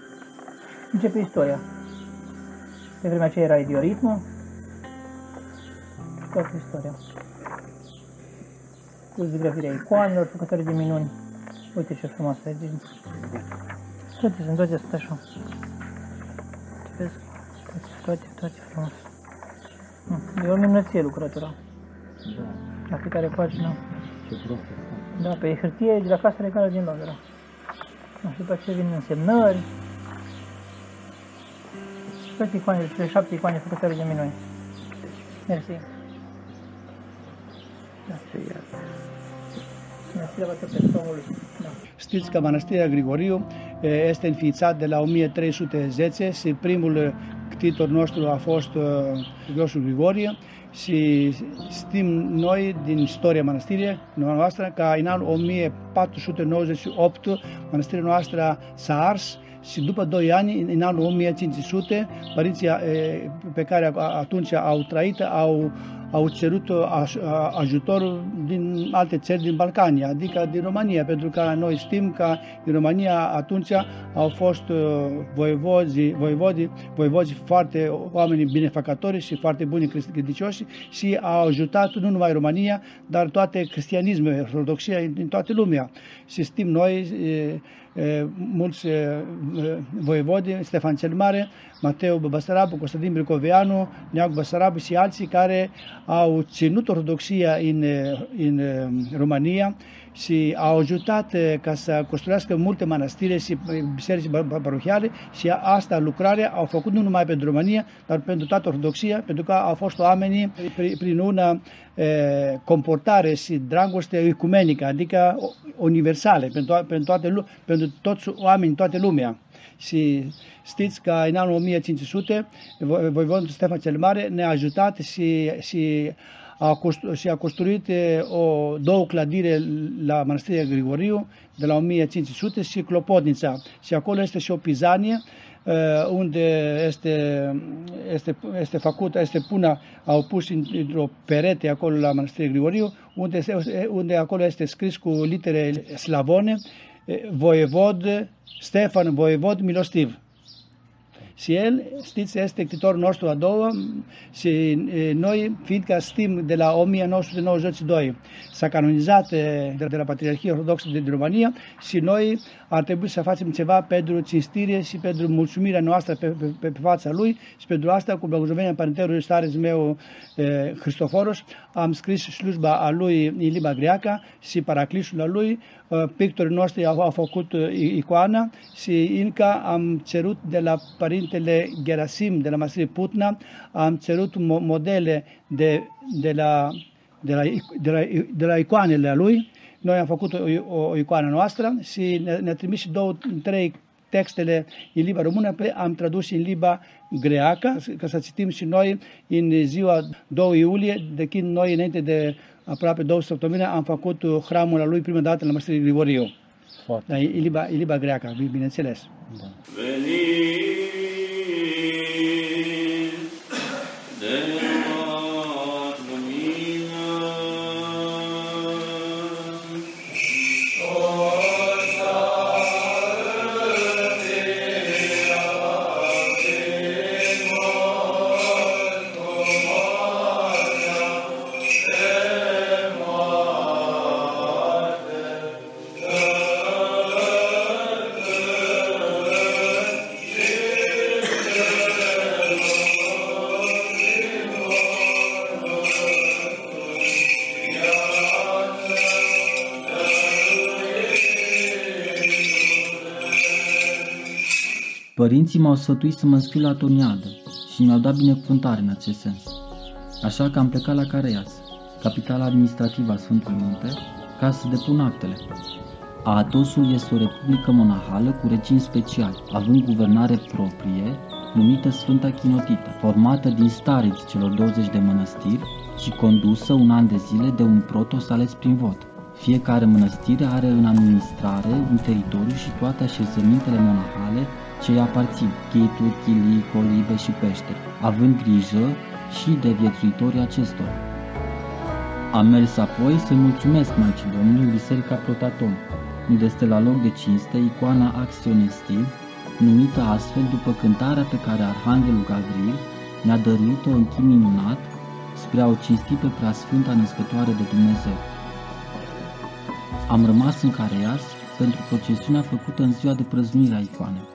Începe istoria. Pe vremea aceea era idioritmul, toată istoria. Cu zgravirea icoanelor, făcători de minuni. Uite ce frumoasă e din... Toate sunt, toate sunt așa. Vezi? Toate, toate, toate frumos. E o minunăție lucrătura. La fiecare pagină. Ce frumos. Da, pe hârtie de la Casa Regală din Londra. Și după aceea vin însemnări. Toate icoanele, cele șapte icoane făcători de minuni. Mersi. Știți că Mănăstirea Grigoriu este înființat de la o mie trei sute zece și primul ctitor nostru a fost Gloriosul Grigorie și știm noi din istoria mănăstirii noastră că în anul o mie patru sute nouăzeci și opt mănăstirea noastră s-a ars și după doi ani, în anul o mie cinci sute, părinții pe care atunci au trăit au au cerut ajutorul din alte țări din Balcani, adică din România, pentru că noi știm că în România atunci au fost voivodii, voivodii, voivodii foarte oameni binefăcători și foarte buni credincioși și au ajutat nu numai România, dar toate creștinismul, ortodoxia din toată lumea. Și știm noi mulți voievodi, Ștefan cel Mare, Neagoe Basarab, Constantin Brâncoveanu, Neagoe Basarab și alții care au ținut ortodoxia în, în România și au ajutat ca să construiască multe mănăstiri și biserici parohiale și asta lucrare au făcut nu numai pentru România, dar pentru toată ortodoxia, pentru că au fost oamenii prin una comportare și dragoste ecumenică, adică universale pentru, pentru, toate, pentru toți oamenii, toată lumea. Și știți că în anul o mie cinci sute voivodul Ștefan cel Mare ne-a ajutat și, și a, constru, și a construit o, două clădire la Mănăstirea Grigoriu de la o mie cinci sute și Clopotnița. Și acolo este și o pizanie unde este, este, este făcut, este puna, au pus într-o perete acolo la Mănăstirea Grigoriu, unde, unde acolo este scris cu litere slavone voievod, Ștefan voievod milostiv. Și el, știți, este ctitorul nostru a doua și noi, fiindcă știm de la o mie nouă sute nouăzeci și doi s-a canonizat de la Patriarhia Ortodoxă din România și noi ar trebui să facem ceva pentru cinstire și pentru mulțumirea noastră pe, pe, pe fața lui și pentru asta, cu blagojovenia Părintelui Sares meu eh, Hristoforos, am scris slujba a lui în limba greacă și paraclisul a lui, pictorii noștri au, au făcut icoana și încă am cerut de la Părintele Gerasim, de la Mănăstirea Putna, am cerut modele de, de, la, de, la, de, la, de la icoanele lui. Noi am făcut o, o, o icoană noastră și ne, ne-a trimis și două, trei textele în limba română, am tradus în limba greacă, ca să citim și noi în ziua doi iulie, de când noi înainte de aproape două săptămâni am făcut hramul lui prima dată la Mănăstirea Grigoriu. Da, e limba, e limba greacă, bineînțeles. Da. Veni Părinții m-au sfătuit să mă înscriu la toniadă și mi-au dat binecuvântare în acest sens. Așa că am plecat la Careias, capitala administrativă a Sfântului Munte, ca să depun actele. Atosul este o republică monahală cu regim special, având guvernare proprie, numită Sfânta Chinotita, formată din stareți celor douăzeci de mănăstiri și condusă un an de zile de un protos ales prin vot. Fiecare mănăstire are în administrare un teritoriu și toate așezămintele monahale ce îi aparțin, chituri, chilii, colibe și peșteri, având grijă și de viețuitorii acestora. Am mers apoi să-i mulțumesc Maicii Domnului Biserica Protaton, unde este la loc de cinste icoana Acționestii, numită astfel după cântarea pe care Arhanghelul Gavril ne-a dăruit-o în chin minunat spre a o cinsti pe Preasfânta Născătoare de Dumnezeu. Am rămas în Careias pentru procesiunea făcută în ziua de prăznuire a icoanei.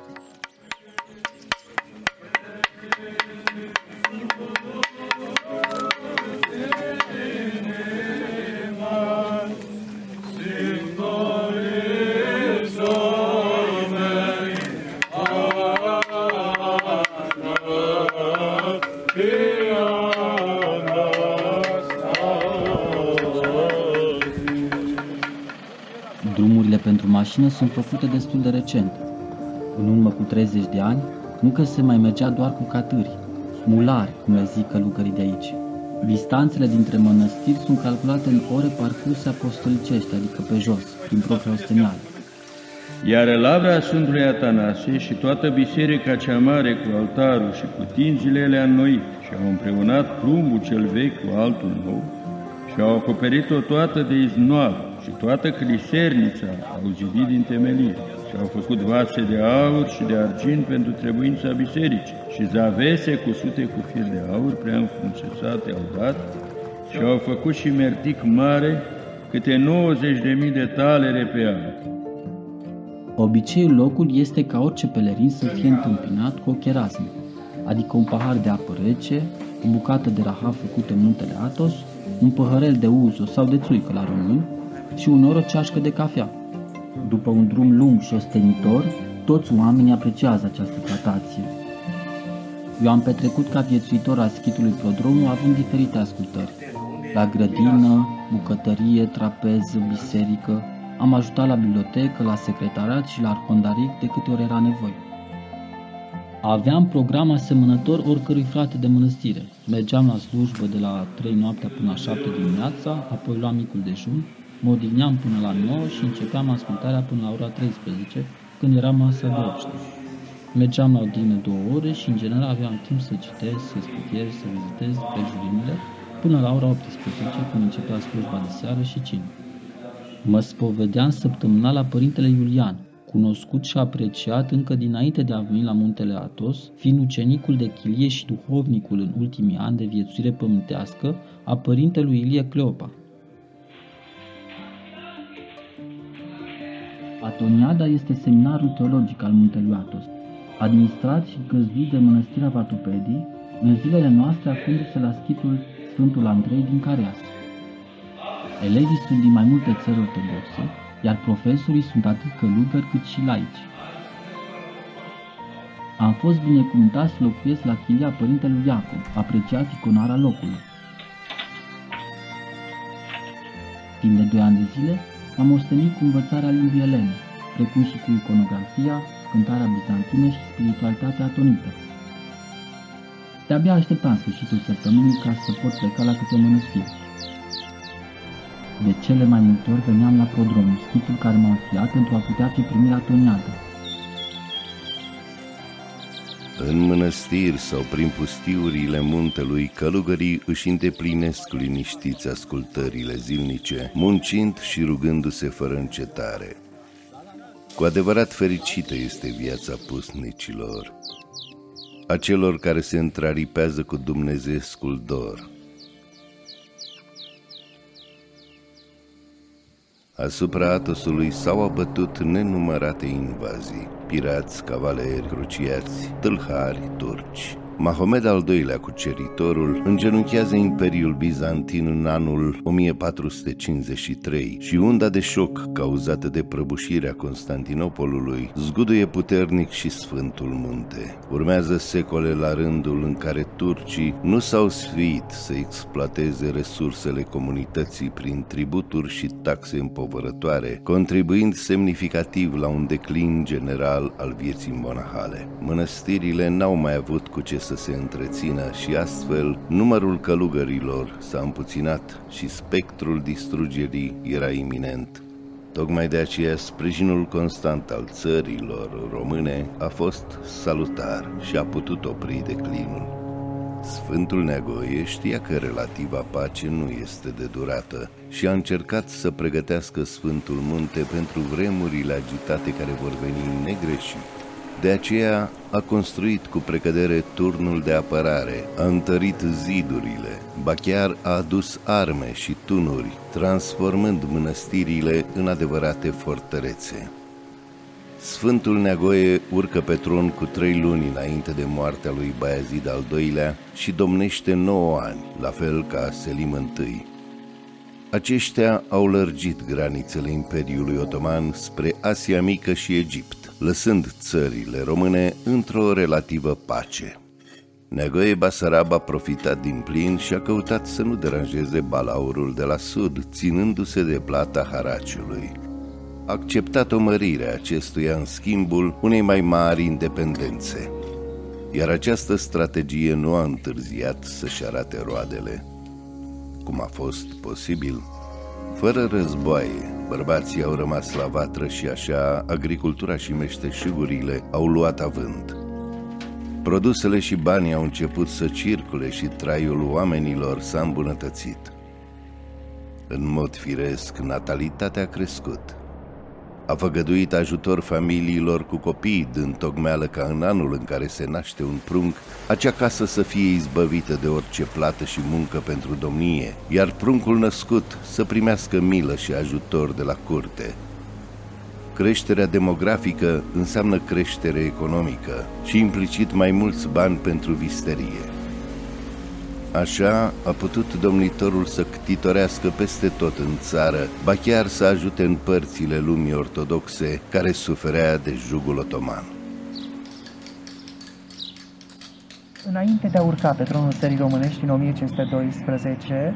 Sunt făcute destul de recent. În urmă cu treizeci de ani, încă se mai mergea doar cu catâri, mulari, cum le zic călugării de aici. Distanțele dintre mănăstiri sunt calculate în ore parcurse apostolicești, adică pe jos, prin propria osteneală. Iar lavra Sfântului Atanasie și toată biserica cea mare cu altarul și cu tinzile le-a înnoit și au împreunat prumbul cel vechi cu altul nou și au acoperit-o toată de iznoară. Și toată clisernița au zidit din temelie și au făcut vase de aur și de argint pentru trebuința bisericii și zavese cusute cu fir de aur prea înfrumusețate au dat și au făcut și mertic mare câte nouăzeci de mii de talere pe an. Obiceiul locului este ca orice pelerin să fie întâmpinat cu o cherasmă, adică un pahar de apă rece, o bucată de rahat făcută în Muntele Athos, un păhărel de uzo sau de țuică la român, și uneori o ceașcă de cafea. După un drum lung și ostenitor, toți oamenii apreciază această tratație. Eu am petrecut ca viețuitor al schitului Prodromu având diferite ascultări. La grădină, bucătărie, trapez, biserică, am ajutat la bibliotecă, la secretariat și la arhondaric de câte ori era nevoie. Aveam program asemănător oricărui frate de mănăstire. Mergeam la slujbă de la trei noaptea până la șapte dimineața, apoi luam micul dejun, mă odihneam până la nouă și începeam ascultarea până la ora treisprezece, când era masa de obște. Mergeam la odihnă două ore și, în general, aveam timp să citesc, să studiez, să vizitez prejurimile, până la ora optsprezece, când începea slujba de seară și cine. Mă spovedeam săptămânal la Părintele Iulian, cunoscut și apreciat încă dinainte de a veni la Muntele Athos, fiind ucenicul de chilie și duhovnicul în ultimii ani de viețuire pământească a Părintelui Ilie Cleopa. Atoniada este seminarul teologic al Muntelui Athos, administrat și găzduit de Mănăstirea Vatopedi, în zilele noastre aflându-se la schitul Sfântul Andrei din Careias. Elevii sunt din mai multe țări ortodoxe, iar profesorii sunt atât călugări cât și laici. Am fost binecuvântat să locuiesc la chilia Părintelui Iacob, apreciat iconara locului. Timp de doi ani de zile, am ostenit cu învățarea limbii elene, precum și cu iconografia, cântarea bizantină și spiritualitatea atonită. De-abia așteptam sfârșitul săptămânii ca să pot pleca la câte o mănăstire. De cele mai multe ori veneam la Prodromul, schitul care m-a înfiat pentru a putea fi primit la toniadă. În mănăstiri sau prin pustiurile muntelui, călugării își îndeplinesc liniștiți ascultările zilnice, muncind și rugându-se fără încetare. Cu adevărat fericită este viața pusnicilor, a celor care se întraripează cu dumnezeescul dor. Asupra Athosului s-au abătut nenumărate invazii. pirați, cavaleri, cruciați, tâlhari, turci. Mahomed al doilea, cuceritorul, îngenunchează Imperiul Bizantin în anul o mie patru sute cincizeci și trei și unda de șoc cauzată de prăbușirea Constantinopolului zguduie puternic și Sfântul Munte. Urmează secole la rândul în care turcii nu s-au sfiit să exploateze resursele comunității prin tributuri și taxe împovărătoare, contribuind semnificativ la un declin general al vieții monahale. Mănăstirile n-au mai avut cu ce să se întrețină și astfel numărul călugărilor s-a împuținat și spectrul distrugerii era iminent. Tocmai de aceea sprijinul constant al țărilor române a fost salutar și a putut opri declinul. Sfântul Neagoe știa că relativa pace nu este de durată și a încercat să pregătească Sfântul Munte pentru vremurile agitate care vor veni negreșit. De aceea a construit cu precădere turnul de apărare, a întărit zidurile, ba chiar a adus arme și tunuri, transformând mănăstirile în adevărate fortărețe. Sfântul Neagoe urcă pe tron cu trei luni înainte de moartea lui Baiazid al doilea și domnește nouă ani, la fel ca Selim I. Aceștia au lărgit granițele Imperiului Otoman spre Asia Mică și Egipt, lăsând țările române într-o relativă pace. Neagoe Basarab a profitat din plin și a căutat să nu deranjeze balaurul de la sud, ținându-se de plata haraciului. A acceptat o mărire a acestuia în schimbul unei mai mari independențe, iar această strategie nu a întârziat să-și arate roadele. Cum a fost posibil? Fără războaie, bărbații au rămas la vatră și așa agricultura și meșteșugurile au luat avânt. Produsele și banii au început să circule și traiul oamenilor s-a îmbunătățit. În mod firesc, natalitatea a crescut. A făgăduit ajutor familiilor cu copii, dând tocmeală ca în anul în care se naște un prunc, acea casă să fie izbăvită de orice plată și muncă pentru domnie, iar pruncul născut să primească milă și ajutor de la curte. Creșterea demografică înseamnă creștere economică și implicit mai mulți bani pentru visterie. Așa a putut domnitorul să ctitorească peste tot în țară, ba chiar să ajute în părțile lumii ortodoxe care suferea de jugul otoman. Înainte de a urca pe tronul țării românești în o mie cinci sute doisprezece,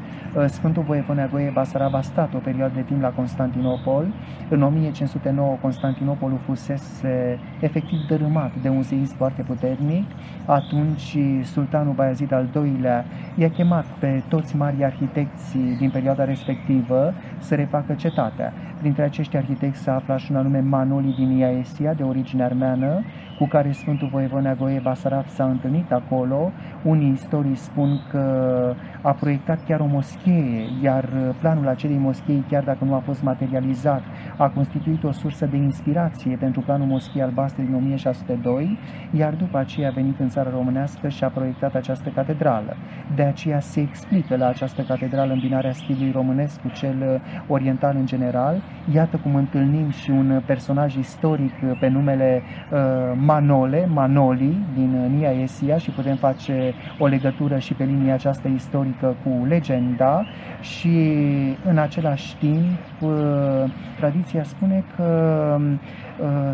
Sfântul Voievod Neagoe Basarab a stat o perioadă de timp la Constantinopol. În o mie cinci sute nouă, Constantinopolul fusese efectiv dărâmat de un seism foarte puternic. Atunci, sultanul Baiazid al doilea i-a chemat pe toți marii arhitecții din perioada respectivă să refacă cetatea. Printre acești arhitecți s-a aflat și un anume Manoli din Iași, de origine armeană, cu care Sfântul Voievod Neagoe Basarab s-a întâlnit acolo. Unii istorii spun că a proiectat chiar o moschee, iar planul acelei moschei, chiar dacă nu a fost materializat, a constituit o sursă de inspirație pentru planul moscheei albastre din o mie șase sute doi, iar după aceea a venit în țara românească și a proiectat această catedrală. De aceea se explică la această catedrală îmbinarea stilului românesc cu cel oriental în general. Iată cum întâlnim și un personaj istoric pe numele uh, Manole, Manoli din Iași, și putem face o legătură și pe linia aceasta istorică cu legenda, și în același timp tradiția spune că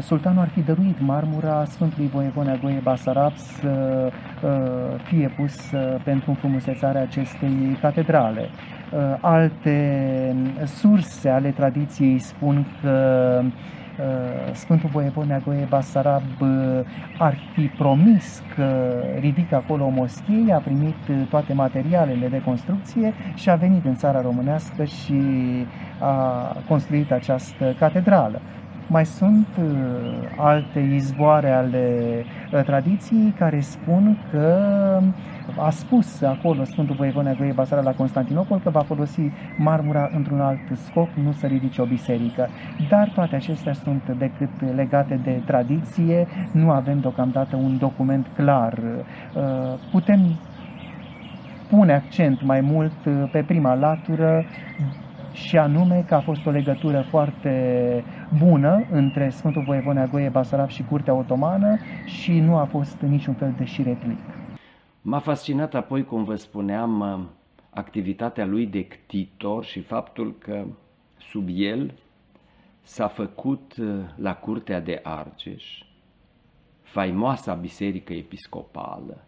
sultanul ar fi dăruit marmura Sfântului Voievod Neagoe Basarab să fie pus pentru înfrumusețarea acestei catedrale. Alte surse ale tradiției spun că Sfântul Voievod Neagoe Basarab ar fi promis că ridică acolo o moschee, a primit toate materialele de construcție și a venit în țara românească și a construit această catedrală. Mai sunt alte izboare ale tradiției care spun că a spus acolo Sfântul Voievod Neagoe Basarab la Constantinopol că va folosi marmura într-un alt scop, nu să ridice o biserică. Dar toate acestea sunt decât legate de tradiție, nu avem deocamdată un document clar. Putem pune accent mai mult pe prima latură și anume că a fost o legătură foarte bună între Sfântul Voievod Neagoe Basarab și Curtea Otomană și nu a fost niciun fel de șiretlic. M-a fascinat apoi, cum vă spuneam, activitatea lui de ctitor și faptul că sub el s-a făcut la Curtea de Argeș faimoasa biserică episcopală,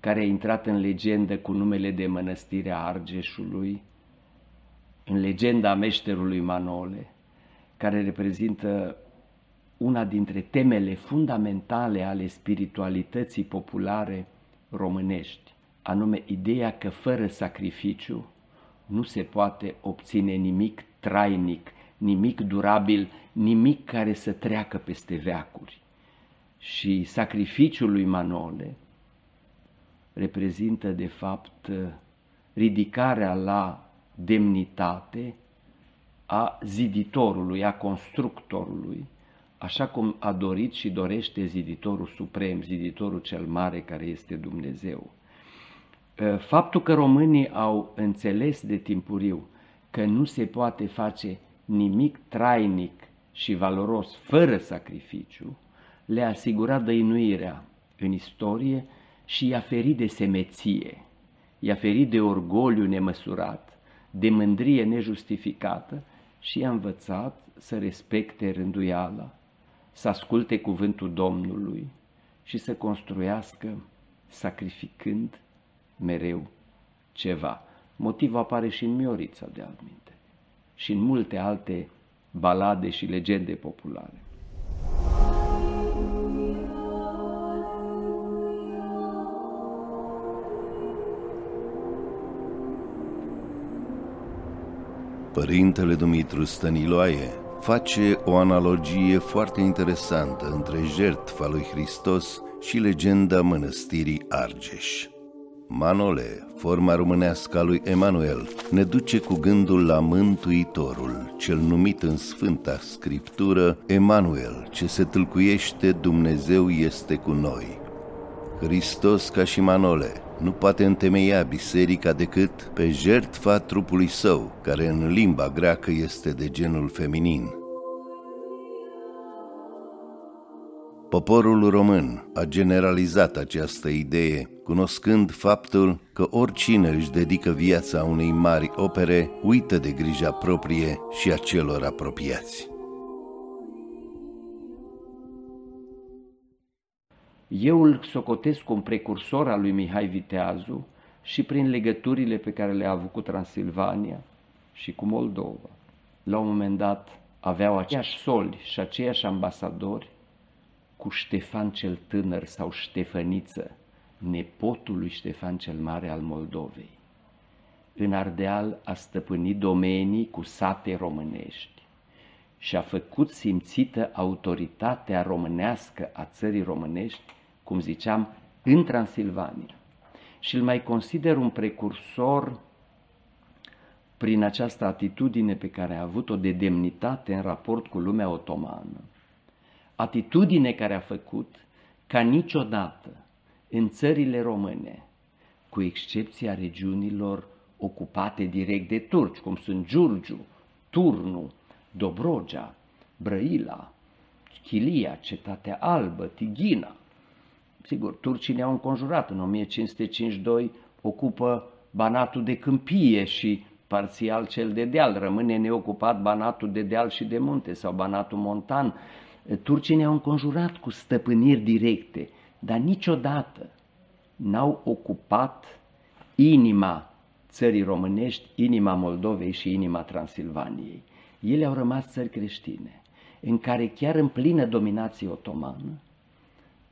care a intrat în legendă cu numele de Mănăstirea Argeșului, în legenda meșterului Manole, care reprezintă una dintre temele fundamentale ale spiritualității populare românești, anume ideea că fără sacrificiu nu se poate obține nimic trainic, nimic durabil, nimic care să treacă peste veacuri. Și sacrificiul lui Manole reprezintă, de fapt, ridicarea la demnitate a ziditorului, a constructorului, așa cum a dorit și dorește ziditorul suprem, ziditorul cel mare, care este Dumnezeu. Faptul că românii au înțeles de timpuriu că nu se poate face nimic trainic și valoros fără sacrificiu, le-a asigurat dăinuirea în istorie și i-a ferit de semeție, i-a ferit de orgoliu nemăsurat, de mândrie nejustificată și i-a învățat să respecte rânduiala, să asculte cuvântul Domnului și să construiască sacrificând mereu ceva. Motivul apare și în Miorița, de altminte, și în multe alte balade și legende populare. Părintele Dumitru Stăniloae face o analogie foarte interesantă între jertfa lui Hristos și legenda Mănăstirii Argeș. Manole, forma românească a lui Emanuel, ne duce cu gândul la Mântuitorul, cel numit în Sfânta Scriptură Emanuel, ce se tâlcuiește Dumnezeu este cu noi. Hristos, ca și Manole, nu poate întemeia biserica decât pe jertfa trupului său, care în limba greacă este de genul feminin. Poporul român a generalizat această idee, cunoscând faptul că oricine își dedică viața unei mari opere, uită de grija proprie și a celor apropiați. Eu îl socotesc un precursor al lui Mihai Viteazul și prin legăturile pe care le-a avut cu Transilvania și cu Moldova. La un moment dat aveau aceiași soli și aceiași ambasadori cu Ștefan cel Tânăr sau Ștefăniță, nepotul lui Ștefan cel Mare al Moldovei. În Ardeal a stăpânit domenii cu sate românești și a făcut simțită autoritatea românească a țării românești, cum ziceam, în Transilvania. Și îl mai consider un precursor prin această atitudine pe care a avut-o de demnitate în raport cu lumea otomană. Atitudine care a făcut ca niciodată în țările române, cu excepția regiunilor ocupate direct de turci, cum sunt Giurgiu, Turnu, Dobrogea, Brăila, Chilia, Cetatea Albă, Tighina. Sigur, turcii ne-au înconjurat. În o mie cinci sute cincizeci și doi ocupă Banatul de Câmpie și parțial cel de deal. Rămâne neocupat Banatul de deal și de munte sau Banatul montan. Turcii ne-au înconjurat cu stăpâniri directe, dar niciodată n-au ocupat inima țării românești, inima Moldovei și inima Transilvaniei. Ele au rămas țări creștine, în care chiar în plină dominație otomană,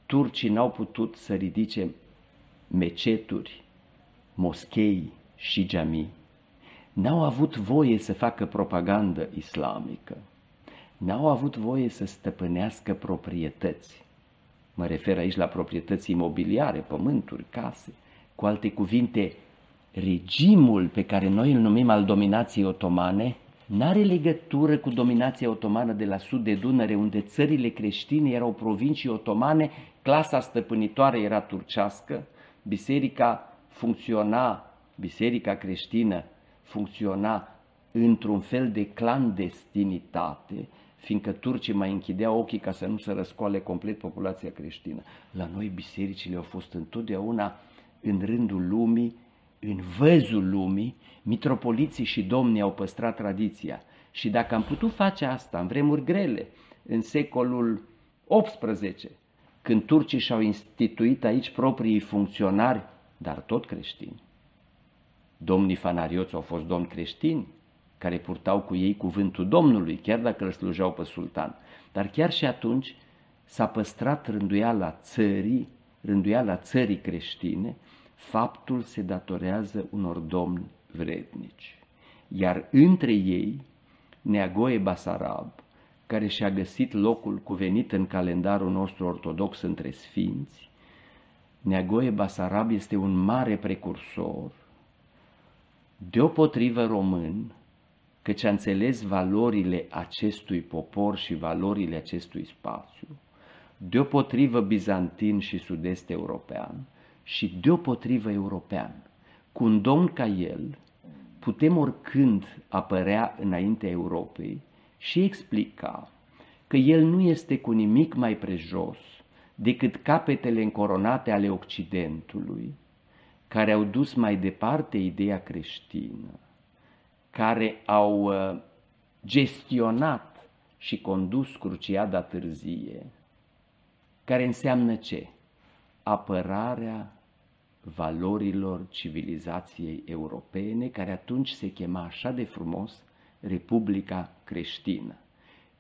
turcii n-au putut să ridice meceturi, moschei și geamii, n-au avut voie să facă propagandă islamică, n-au avut voie să stăpânească proprietăți. Mă refer aici la proprietăți imobiliare, pământuri, case. Cu alte cuvinte, regimul pe care noi îl numim al dominației otomane n-are legătură cu dominația otomană de la sud de Dunăre, unde țările creștine erau provincii otomane, clasa stăpânitoare era turcească, biserica funcționa, biserica creștină funcționa într-un fel de clandestinitate, fiindcă turcii mai închideau ochii ca să nu se răscoale complet populația creștină. La noi bisericile au fost întotdeauna în rândul lumii, în văzul lumii, mitropoliții și domnii au păstrat tradiția. Și dacă am putut face asta în vremuri grele, în secolul optsprezece, când turcii și-au instituit aici proprii funcționari, dar tot creștini. Domnii fanarioți au fost domni creștini, care purtau cu ei cuvântul Domnului, chiar dacă îl slujeau pe sultan. Dar chiar și atunci s-a păstrat rânduiala țării, rânduiala țării creștine, faptul se datorează unor domni vrednici. Iar între ei, Neagoe Basarab, care și-a găsit locul cuvenit în calendarul nostru ortodox între sfinți, Neagoe Basarab este un mare precursor, deopotrivă român, căci a înțeles valorile acestui popor și valorile acestui spațiu, deopotrivă bizantin și sud-est european și deopotrivă european. Cu un domn ca el putem oricând apărea înaintea Europei și explica că el nu este cu nimic mai prejos decât capetele încoronate ale Occidentului, care au dus mai departe ideea creștină, care au gestionat și condus cruciada târzie, care înseamnă ce? Apărarea valorilor civilizației europene, care atunci se chema așa de frumos Republica Creștină.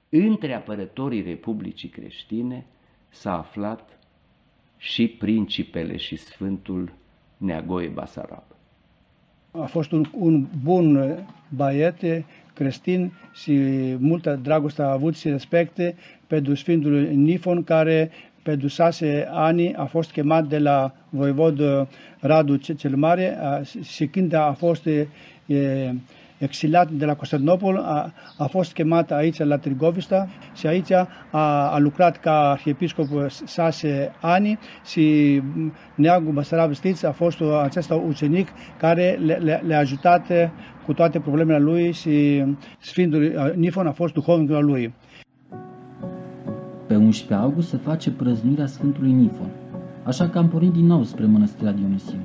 Între apărătorii Republicii Creștine s-a aflat și principele și Sfântul Neagoe Basarab. A fost un, un bun băiat creștin și multă dragoste a avut și respecte pentru Sfântul Nifon, care pentru șase ani a fost chemat de la voivod Radu cel Mare și când a fost e, exilat de la Constantinopol, a, a fost chemat aici la Târgoviște și aici a, a lucrat ca arhiepiscop șase ani și Neagoe Basarab, știți, a fost acesta ucenic care le-a le, le ajutat cu toate problemele lui și Sfântul Nifon a fost duhovnicul lui. Pe unsprezece august se face prăznuirea Sfântului Nifon, așa că am pornit din nou spre Mănăstirea Dionisiei.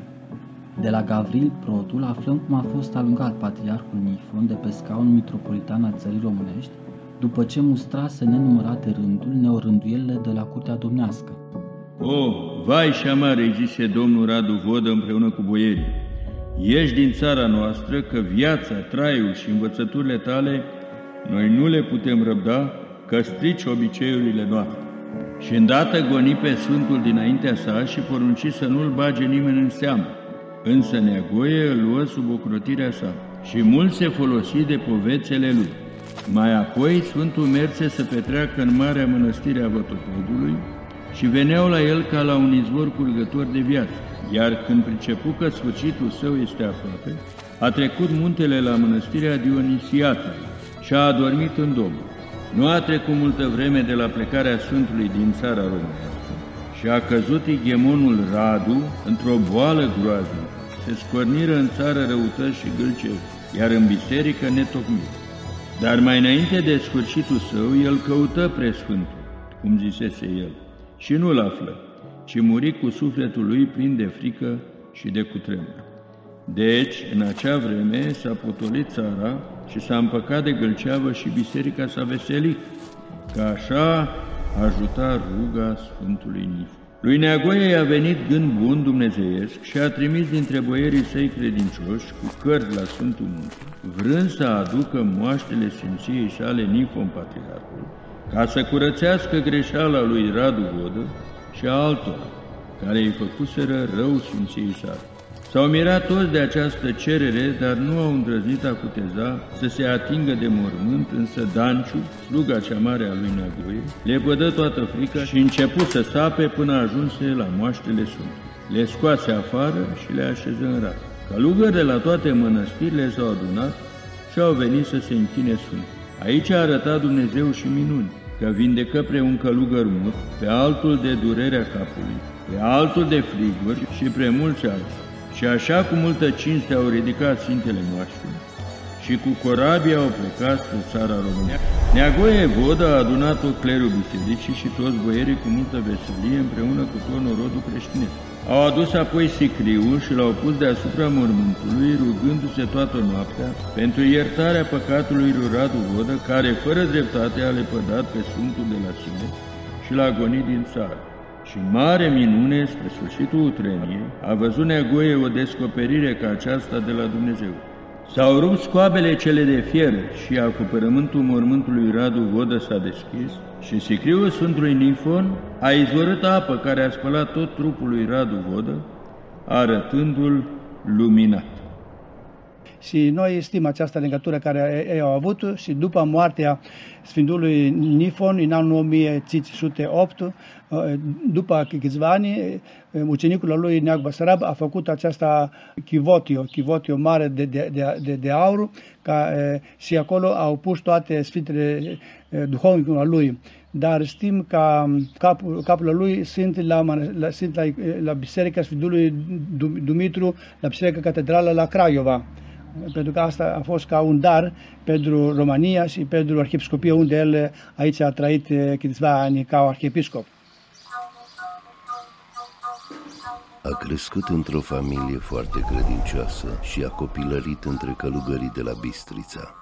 De la Gavril Protul aflăm cum a fost alungat patriarhul Nifon de pe scaunul mitropolitan al țării românești, după ce mustrase nenumărate rânduri neorânduielile de la curtea domnească. O, vai șamare, zise domnul Radu Vodă împreună cu boierii, ieși din țara noastră că viața, traiul și învățăturile tale noi nu le putem răbda, că strici obiceiurile noastre. Și îndată goni pe Sfântul dinaintea sa și porunci să nu-l bage nimeni în seamă, însă Neagoe îl luă sub ocrotirea sa și mult se folosi de povețele lui. Mai apoi Sfântul merse să petreacă în Marea Mănăstire a Vatopedului și veneau la el ca la un izvor curgător de viață, iar când pricepu că sfârșitul său este aproape, a trecut muntele la Mănăstirea Dionisiată și a adormit în Domnul. Nu a trecut multă vreme de la plecarea Sfântului din țara românească și a căzut ighemonul Radu într-o boală groaznică. Se scorniră în țară răutăți și gâlceuri, iar în biserică netocmiri. Dar mai înainte de sfârșitul său, el căută presfântul, cum zisese el, și nu-l află, ci muri cu sufletul lui plin de frică și de cutremur. Deci, în acea vreme, s-a potolit țara și s-a împăcat de gâlceavă și biserica s-a veselit, că așa ajuta ruga Sfântului Nifon. Lui Neagoe i-a venit gând bun dumnezeiesc și a trimis dintre boierii săi credincioși cu cărți la Sfântul Munte, vrând să aducă moaștele sfinției sale Nifon Patriarhul, ca să curățească greșeala lui Radu Vodă și a altora, care îi făcuseră rău sfinției sale. S-au mirat toți de această cerere, dar nu au îndrăznit a cuteza să se atingă de mormânt, însă Danciu, sluga cea mare a lui Neagoe, le pădă toată frica și începu să sape până ajunse la moaștele Sfântului. Le scoase afară și le așeză în rat. Călugări de la toate mănăstirile s-au adunat și au venit să se închine Sfântului. Aici a arătat Dumnezeu și minuni, că vindecă pe un călugăr mut, pe altul de durerea capului, pe altul de friguri și pe mulți alții. Și așa cu multă cinste au ridicat Sfintele moaște și cu corabia au plecat spre țara românească. Neagoe Voda a adunat tot clerul bisericii și toți boierii cu multă veselie împreună cu tot norodul creștinesc. Au adus apoi sicriul și l-au pus deasupra mormântului, rugându-se toată noaptea pentru iertarea păcatului lui Radu Voda, care fără dreptate a lepădat pe Sfântul de la sine și l-a gonit din țară. Și mare minune, spre sfârșitul utreniei, a văzut Neagoe o descoperire ca aceasta de la Dumnezeu. S-au rupt scoabele cele de fier și acoperământul mormântului Radu Vodă s-a deschis și sicriul Sfântului Nifon a izvorât apă care a spălat tot trupul lui Radu Vodă, arătându-l luminat. Și noi stim această legătură care ei au avut și după moartea Sfântului Nifon în anul o mie cinci sute opt, după câțiva ani, ucenicul lui Neagoe Basarab a făcut aceasta chivotio, chivotio mare de, de, de, de aur, ca, și acolo au pus toate sfintele duhovnicului lui. Dar știm că capul, capul lui sunt la, la, sunt la, la biserica Sfântului Dumitru, la biserica catedrală la Craiova. Pentru că asta a fost ca un dar pentru România și pentru arhiepiscopia, unde el aici a trăit câțiva ani ca arhiepiscop. A crescut într-o familie foarte credincioasă și a copilărit între călugării de la Bistrița.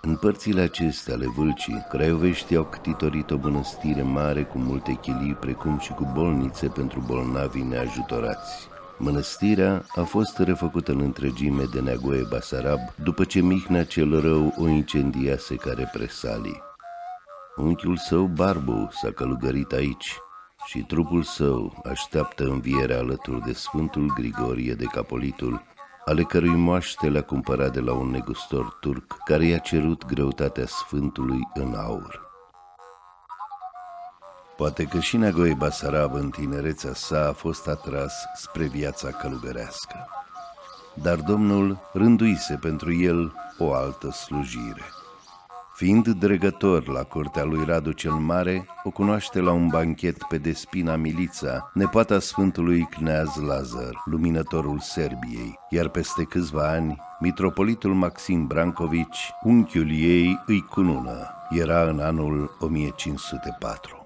În părțile acestea ale Vâlcii, craioveștii au ctitorit o mănăstire mare cu multe chilii, precum și cu bolnițe pentru bolnavii neajutorați. Mănăstirea a fost refăcută în întregime de Neagoe Basarab după ce Mihnea cel Rău o incendiase ca represalii. Unchiul său, Barbu, s-a călugărit aici și trupul său așteaptă învierea alături de Sfântul Grigorie de Capolitul, ale cărui moaște l-a cumpărat de la un negustor turc care i-a cerut greutatea Sfântului în aur. Poate că și Neagoe Basarab în tinerețea sa a fost atras spre viața călugărească, dar Domnul rânduise pentru el o altă slujire. Fiind dregător la curtea lui Radu cel Mare, o cunoaște la un banchet pe Despina Milița, nepoata Sfântului Cneaz Lazar, luminătorul Serbiei, iar peste câțiva ani, mitropolitul Maxim Brancovici, unchiul ei, îi cunună. Era în anul o mie cinci sute patru.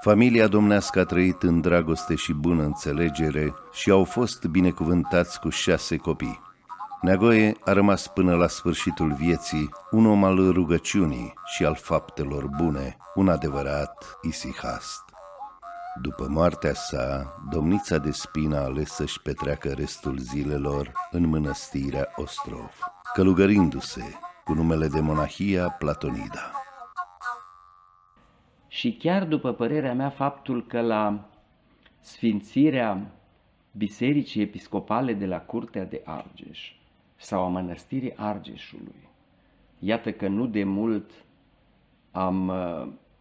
Familia domnească a trăit în dragoste și bună înțelegere și au fost binecuvântați cu șase copii. Neagoe a rămas până la sfârșitul vieții un om al rugăciunii și al faptelor bune, un adevărat isihast. După moartea sa, domnița Despina a ales să-și petreacă restul zilelor în mănăstirea Ostrov, călugărindu-se cu numele de Monahia Platonida. Și chiar după părerea mea, faptul că la sfințirea Bisericii Episcopale de la Curtea de Argeș sau a Mănăstirii Argeșului, iată că nu de mult am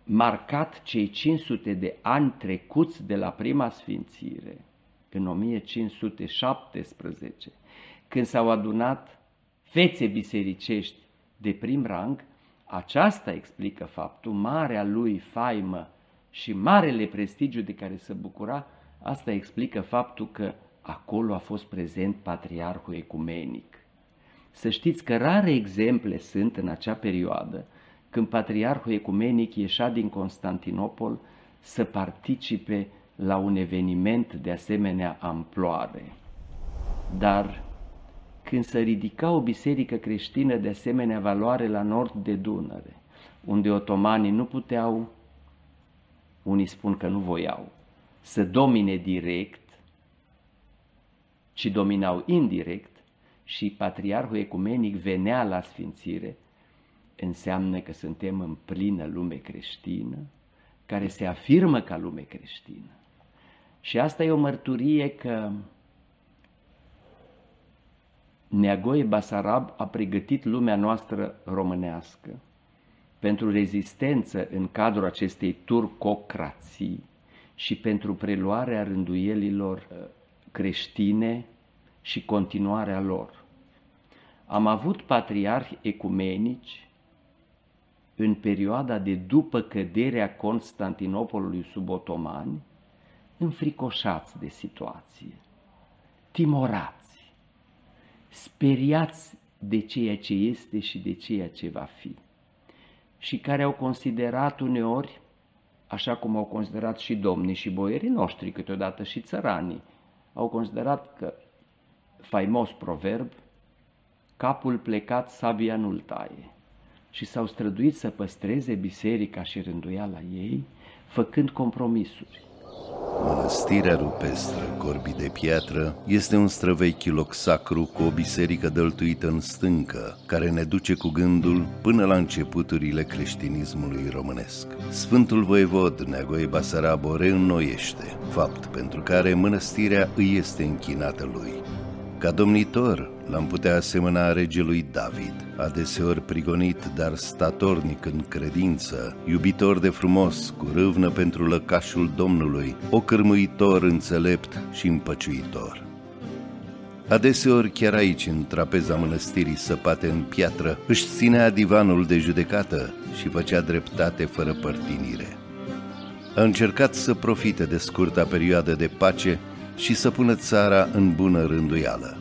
marcat cei cinci sute de ani trecuți de la prima sfințire, în o mie cinci sute șaptesprezece, când s-au adunat fețe bisericești de prim rang, aceasta explică faptul, marea lui faimă și marele prestigiu de care se bucura, asta explică faptul că acolo a fost prezent patriarhul ecumenic. Să știți că rare exemple sunt în acea perioadă când patriarhul ecumenic ieșea din Constantinopol să participe la un eveniment de asemenea amploare. Dar când se ridica o biserică creștină de asemenea valoare la nord de Dunăre, unde otomanii nu puteau, unii spun că nu voiau, să domine direct, ci dominau indirect, și patriarhul ecumenic venea la sfințire, înseamnă că suntem în plină lume creștină, care se afirmă ca lume creștină. Și asta e o mărturie că Neagoe Basarab a pregătit lumea noastră românească pentru rezistență în cadrul acestei turcocrații și pentru preluarea rânduielilor creștine și continuarea lor. Am avut patriarhi ecumenici în perioada de după căderea Constantinopolului sub otomani, înfricoșați de situație, timorați, speriați de ceea ce este și de ceea ce va fi, și care au considerat uneori, așa cum au considerat și domnii și boierii noștri, câteodată și țăranii, au considerat că, faimos proverb, capul plecat sabia nu-l taie, și s-au străduit să păstreze biserica și rânduiala ei, făcând compromisuri. Mănăstirea rupestră, Corbii de Piatră, este un străvechi loc sacru cu o biserică dăltuită în stâncă, care ne duce cu gândul până la începuturile creștinismului românesc. Sfântul voievod Neagoe Basarab o reînnoiește, fapt pentru care mănăstirea îi este închinată lui. Ca domnitor, l-am putea asemăna regelui David, adeseori prigonit, dar statornic în credință, iubitor de frumos, cu râvnă pentru lăcașul Domnului, ocârmuitor înțelept și împăciuitor. Adeseori, chiar aici, în trapeza mănăstirii săpate în piatră, își ținea divanul de judecată și făcea dreptate fără părtinire. A încercat să profite de scurta perioadă de pace și să pună țara în bună rânduială.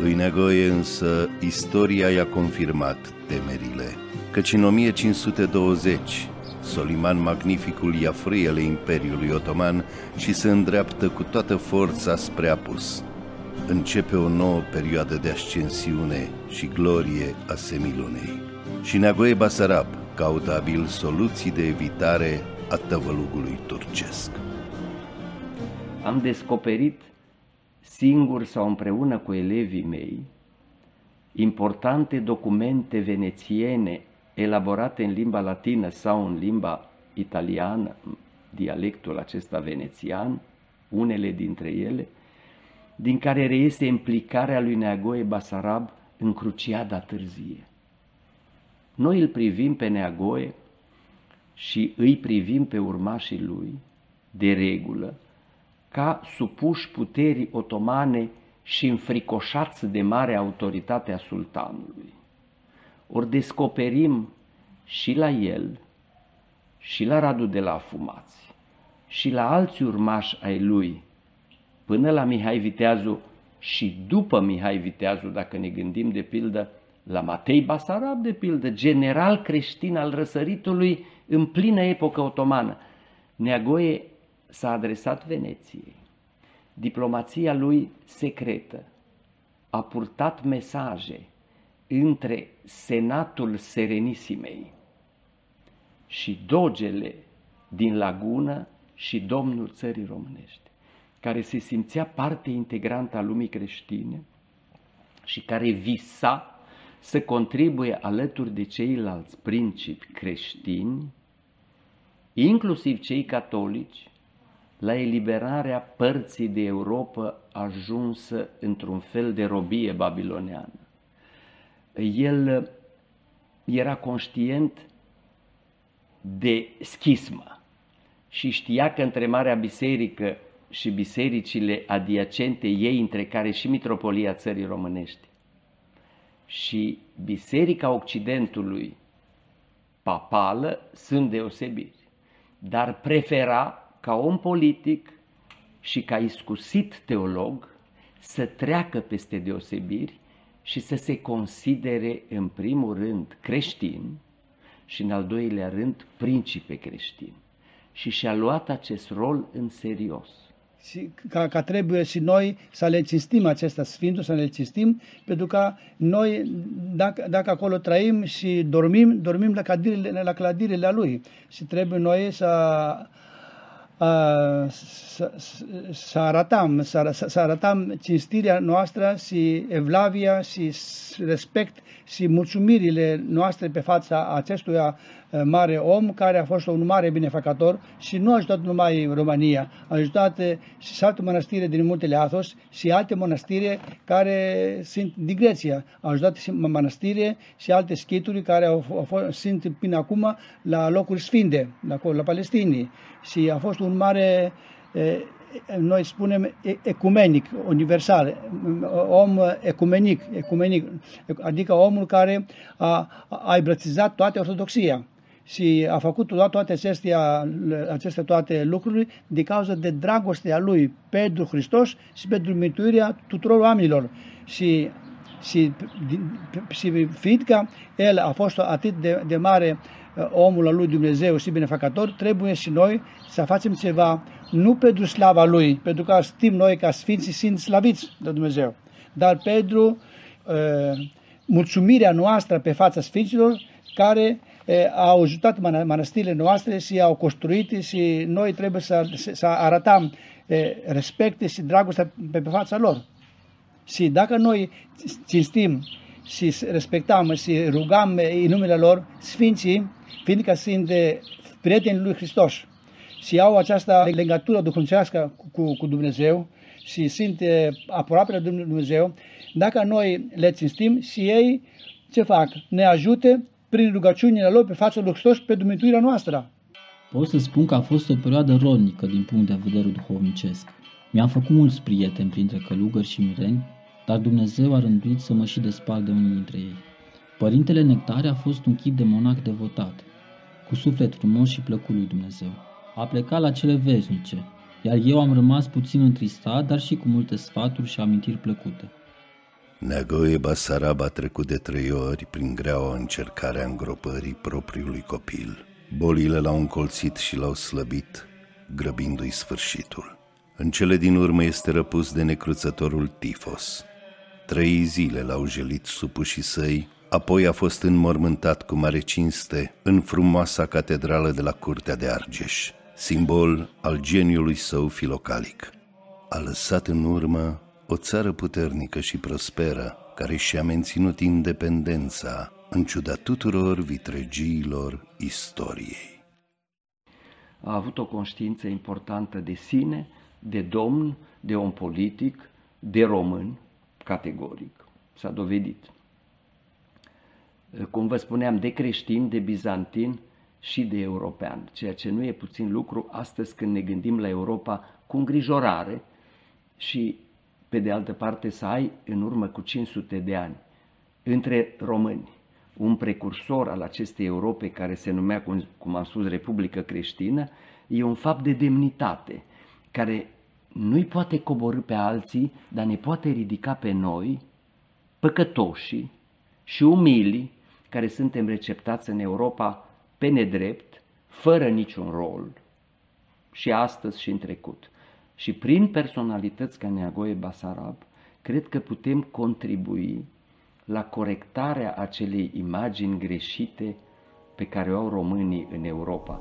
Lui Neagoe însă istoria i-a confirmat temerile, căci în o mie cinci sute douăzeci Soliman Magnificul ia frâiele Imperiului Otoman și se îndreaptă cu toată forța spre Apus. Începe o nouă perioadă de ascensiune și glorie a semilunei. Și Neagoe Basarab caută abil soluții de evitare a tăvălugului turcesc. Am descoperit singur sau împreună cu elevii mei importante documente venețiene elaborate în limba latină sau în limba italiană, dialectul acesta venețian, unele dintre ele, din care reiese implicarea lui Neagoe Basarab în Cruciada târzie. Noi îl privim pe Neagoe și îi privim pe urmașii lui, de regulă, ca supuși puterii otomane și înfricoșați de mare autoritate a sultanului. Ori descoperim și la el, și la Radu de la Afumați, și la alți urmași ai lui, până la Mihai Viteazul și după Mihai Viteazul, dacă ne gândim de pildă la Matei Basarab, de pildă, general creștin al răsăritului în plină epocă otomană. Neagoe s-a adresat Veneției. Diplomația lui secretă a purtat mesaje între Senatul Serenisimei și dogele din Lagună și domnul țării românești, care se simțea parte integrantă a lumii creștine și care visa să contribuie alături de ceilalți principi creștini, inclusiv cei catolici, la eliberarea părții de Europa ajunsă într-un fel de robie babiloneană. El era conștient de schismă și știa că între Marea Biserică și bisericile adiacente ei, între care și Mitropolia Țării Românești, și Biserica Occidentului papală, sunt deosebiri, dar prefera ca om politic și ca iscusit teolog să treacă peste deosebiri și să se considere în primul rând creștin și în al doilea rând principe creștin. Și și-a luat acest rol în serios. Și ca, ca trebuie și noi să le cinstim acesta sfântul, să le cinstim, pentru că noi, dacă, dacă acolo trăim și dormim, dormim la clădirile, la clădirile lui. Și trebuie noi să... Să, să arătăm, să, să arătăm cinstirea noastră și evlavia și respect și mulțumirile noastre pe fața acestuia mare om, care a fost un mare binefăcător și nu a ajutat numai România, a ajutat și alte mănăstiri din Muntele Athos și alte mănăstiri care sunt din Grecia, a ajutat și mănăstiri și alte schituri care au, au, sunt până acum la locuri sfinte, acolo, la Palestinii, și a fost un mare, noi spunem, ecumenic, universal, om ecumenic, ecumenic, adică omul care a, a îmbrățizat toată ortodoxia și a făcut toate aceste, aceste toate lucruri din cauza de dragostea lui pentru Hristos și pentru mântuirea tuturor oamenilor. Și și, și fiindcă el a fost atât de, de mare omul al lui Dumnezeu și binefăcător, trebuie și noi să facem ceva, nu pentru slava lui, pentru că știm noi ca sfinții sunt slaviți de Dumnezeu, dar pentru uh, mulțumirea noastră pe fața sfinților care au ajutat mănăstirile noastre și au construit și noi trebuie să, să arătăm respect și dragoste pe fața lor. Și dacă noi cinstim și respectăm și rugăm în numele lor, sfinții, fiindcă sunt prietenii lui Hristos și au această legătură duhovnicească cu, cu Dumnezeu și sunt aproape de Dumnezeu, dacă noi le cinstim și ei ce fac? Ne ajută prin rugăciunile lor pe fața lui Hristos, pe mântuirea noastră. Pot să spun că a fost o perioadă rodnică din punct de vedere duhovnicesc. Mi-am făcut mulți prieteni printre călugări și mireni, dar Dumnezeu a rânduit să mă și despart de unii dintre ei. Părintele Nectare a fost un chip de monac devotat, cu suflet frumos și plăcut lui Dumnezeu. A plecat la cele veșnice, iar eu am rămas puțin întristat, dar și cu multe sfaturi și amintiri plăcute. Neagoe Basarab a trecut de trei ori prin greaua încercare a îngropării propriului copil. Bolile l-au încolțit și l-au slăbit, grăbindu-i sfârșitul. În cele din urmă este răpus de necruțătorul tifos. Trei zile l-au jelit supușii săi, apoi a fost înmormântat cu mare cinste în frumoasa catedrală de la Curtea de Argeș, simbol al geniului său filocalic. A lăsat în urmă o țară puternică și prosperă, care și-a menținut independența în ciuda tuturor vitregiilor istoriei. A avut o conștiință importantă de sine, de domn, de om politic, de român, categoric. S-a dovedit. Cum vă spuneam, de creștin, de bizantin și de european, ceea ce nu e puțin lucru astăzi când ne gândim la Europa cu îngrijorare și pe de altă parte să ai în urmă cu cinci sute de ani între români un precursor al acestei Europe care se numea, cum, cum am spus, Republică Creștină, e un fapt de demnitate care nu-i poate coborî pe alții, dar ne poate ridica pe noi, păcătoși și umili, care suntem receptați în Europa pe nedrept, fără niciun rol, și astăzi și în trecut. Și prin personalități ca Neagoe Basarab, cred că putem contribui la corectarea acelei imagini greșite pe care o au românii în Europa.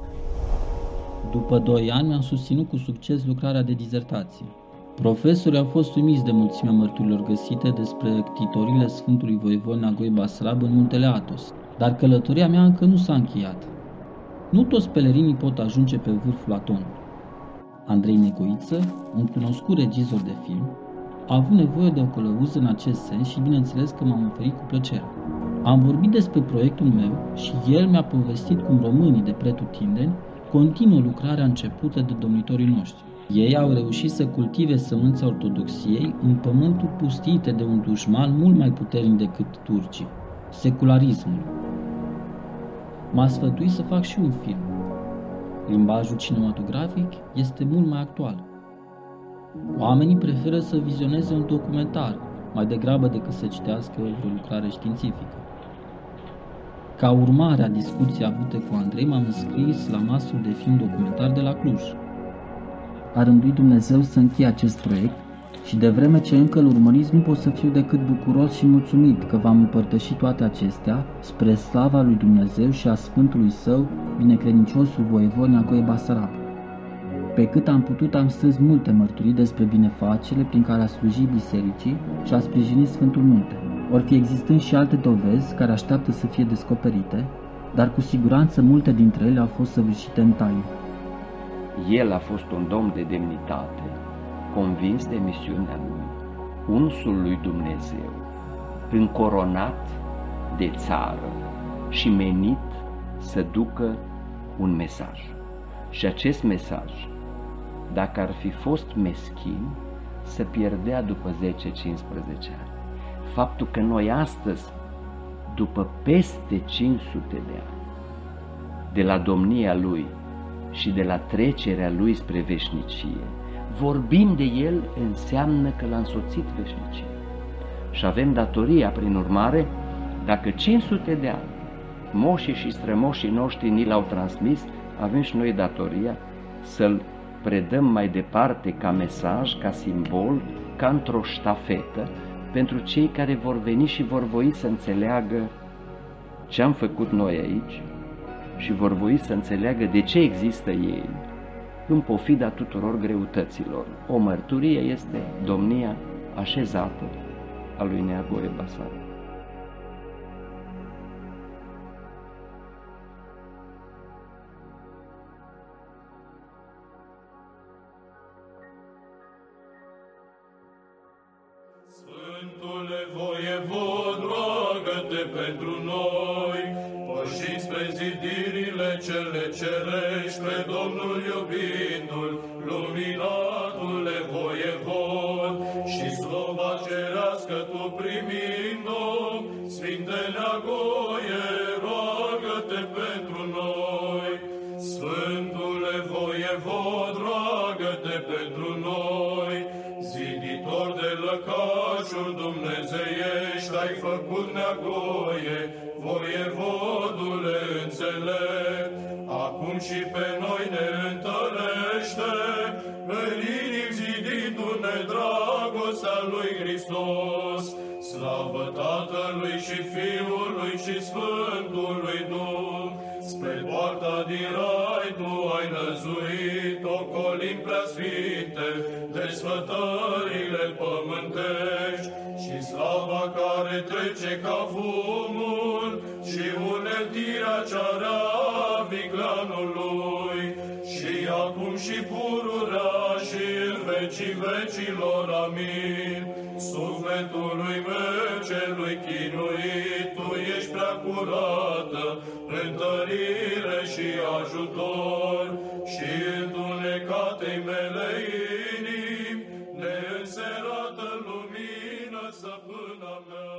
După doi ani mi-am susținut cu succes lucrarea de dizertație. Profesorii au fost uimiți de mulțimea mărturilor găsite despre ctitorile Sfântului Voivod Neagoe Basarab în Muntele Athos, dar călătoria mea încă nu s-a încheiat. Nu toți pelerinii pot ajunge pe vârful Atonului. Andrei Negoiță, un cunoscut regizor de film, a avut nevoie de o călăuză în acest sens și bineînțeles că m-am oferit cu plăcere. Am vorbit despre proiectul meu și el mi-a povestit cum românii de pretutindeni continuă lucrarea începută de domnitorii noștri. Ei au reușit să cultive sămânța ortodoxiei în pământuri pustite de un dușman mult mai puternic decât turcii, secularismul. M-a sfătuit să fac și un film. Limbajul cinematografic este mult mai actual. Oamenii preferă să vizioneze un documentar, mai degrabă decât să citească o lucrare științifică. Ca urmare a discuției avute cu Andrei, m-am înscris la masterul de film documentar de la Cluj. A rânduit Dumnezeu să închei acest proiect și de vreme ce încă îl urmăriți, nu pot să fiu decât bucuros și mulțumit că v-am împărtășit toate acestea spre slava lui Dumnezeu și a Sfântului Său, binecredinciosul voievod Neagoe Basarab. Pe cât am putut, am strâns multe mărturii despre binefacerile prin care a slujit bisericii și a sprijinit Sfântul Munte. Or fi existând și alte dovezi care așteaptă să fie descoperite, dar cu siguranță multe dintre ele au fost săvârșite în taină. El a fost un domn de demnitate, convins de misiunea lui, unsul lui Dumnezeu, încoronat de țară și menit să ducă un mesaj. Și acest mesaj, dacă ar fi fost meschin, se pierdea după zece cincisprezece ani. Faptul că noi astăzi, după peste cinci sute de ani, de la domnia lui și de la trecerea lui spre veșnicie, vorbim de el înseamnă că l-a însoțit veșnicia. și avem datoria, prin urmare, dacă cinci sute de ani moșii și strămoșii noștri ni l-au transmis, avem și noi datoria să-l predăm mai departe ca mesaj, ca simbol, ca într-o ștafetă, pentru cei care vor veni și vor voi să înțeleagă ce am făcut noi aici și vor voi să înțeleagă de ce există ei, în pofida tuturor greutăților. O mărturie este domnia așezată a lui Neagoe Basarab. Sfântule voievod, roagă-te pentru noi, pășiți pe zidirile cele cerești, pe Domnul iubindu-l, luminatule voievod, și slova cerească tu primind-om, Sfinte Neagoe, roagă-te pentru noi. Sfântule voievod, roagă-te pentru noi, ziditor de lăcașuri dumnezeiești, ai făcut Neagoe, voievodule înțelept, acum și pe noi ne întărește, în inimi zidindu-ne dragostea lui Hristos. Slavă Tatălui și Fiului și Sfântului Duh, spre poarta din rai tu ai năzuit, ocolim preasfinte, desfătările pământești, și slava care trece ca fumul, și uneltirea cea rea vicleanului, și acum și pururea și în vecii vecilor, amin. Sufletului meu celui chinuit, tu ești prea curată, întărire și ajutor, și întunecatei mele inimi, neînserată lumină, stăpâna mea.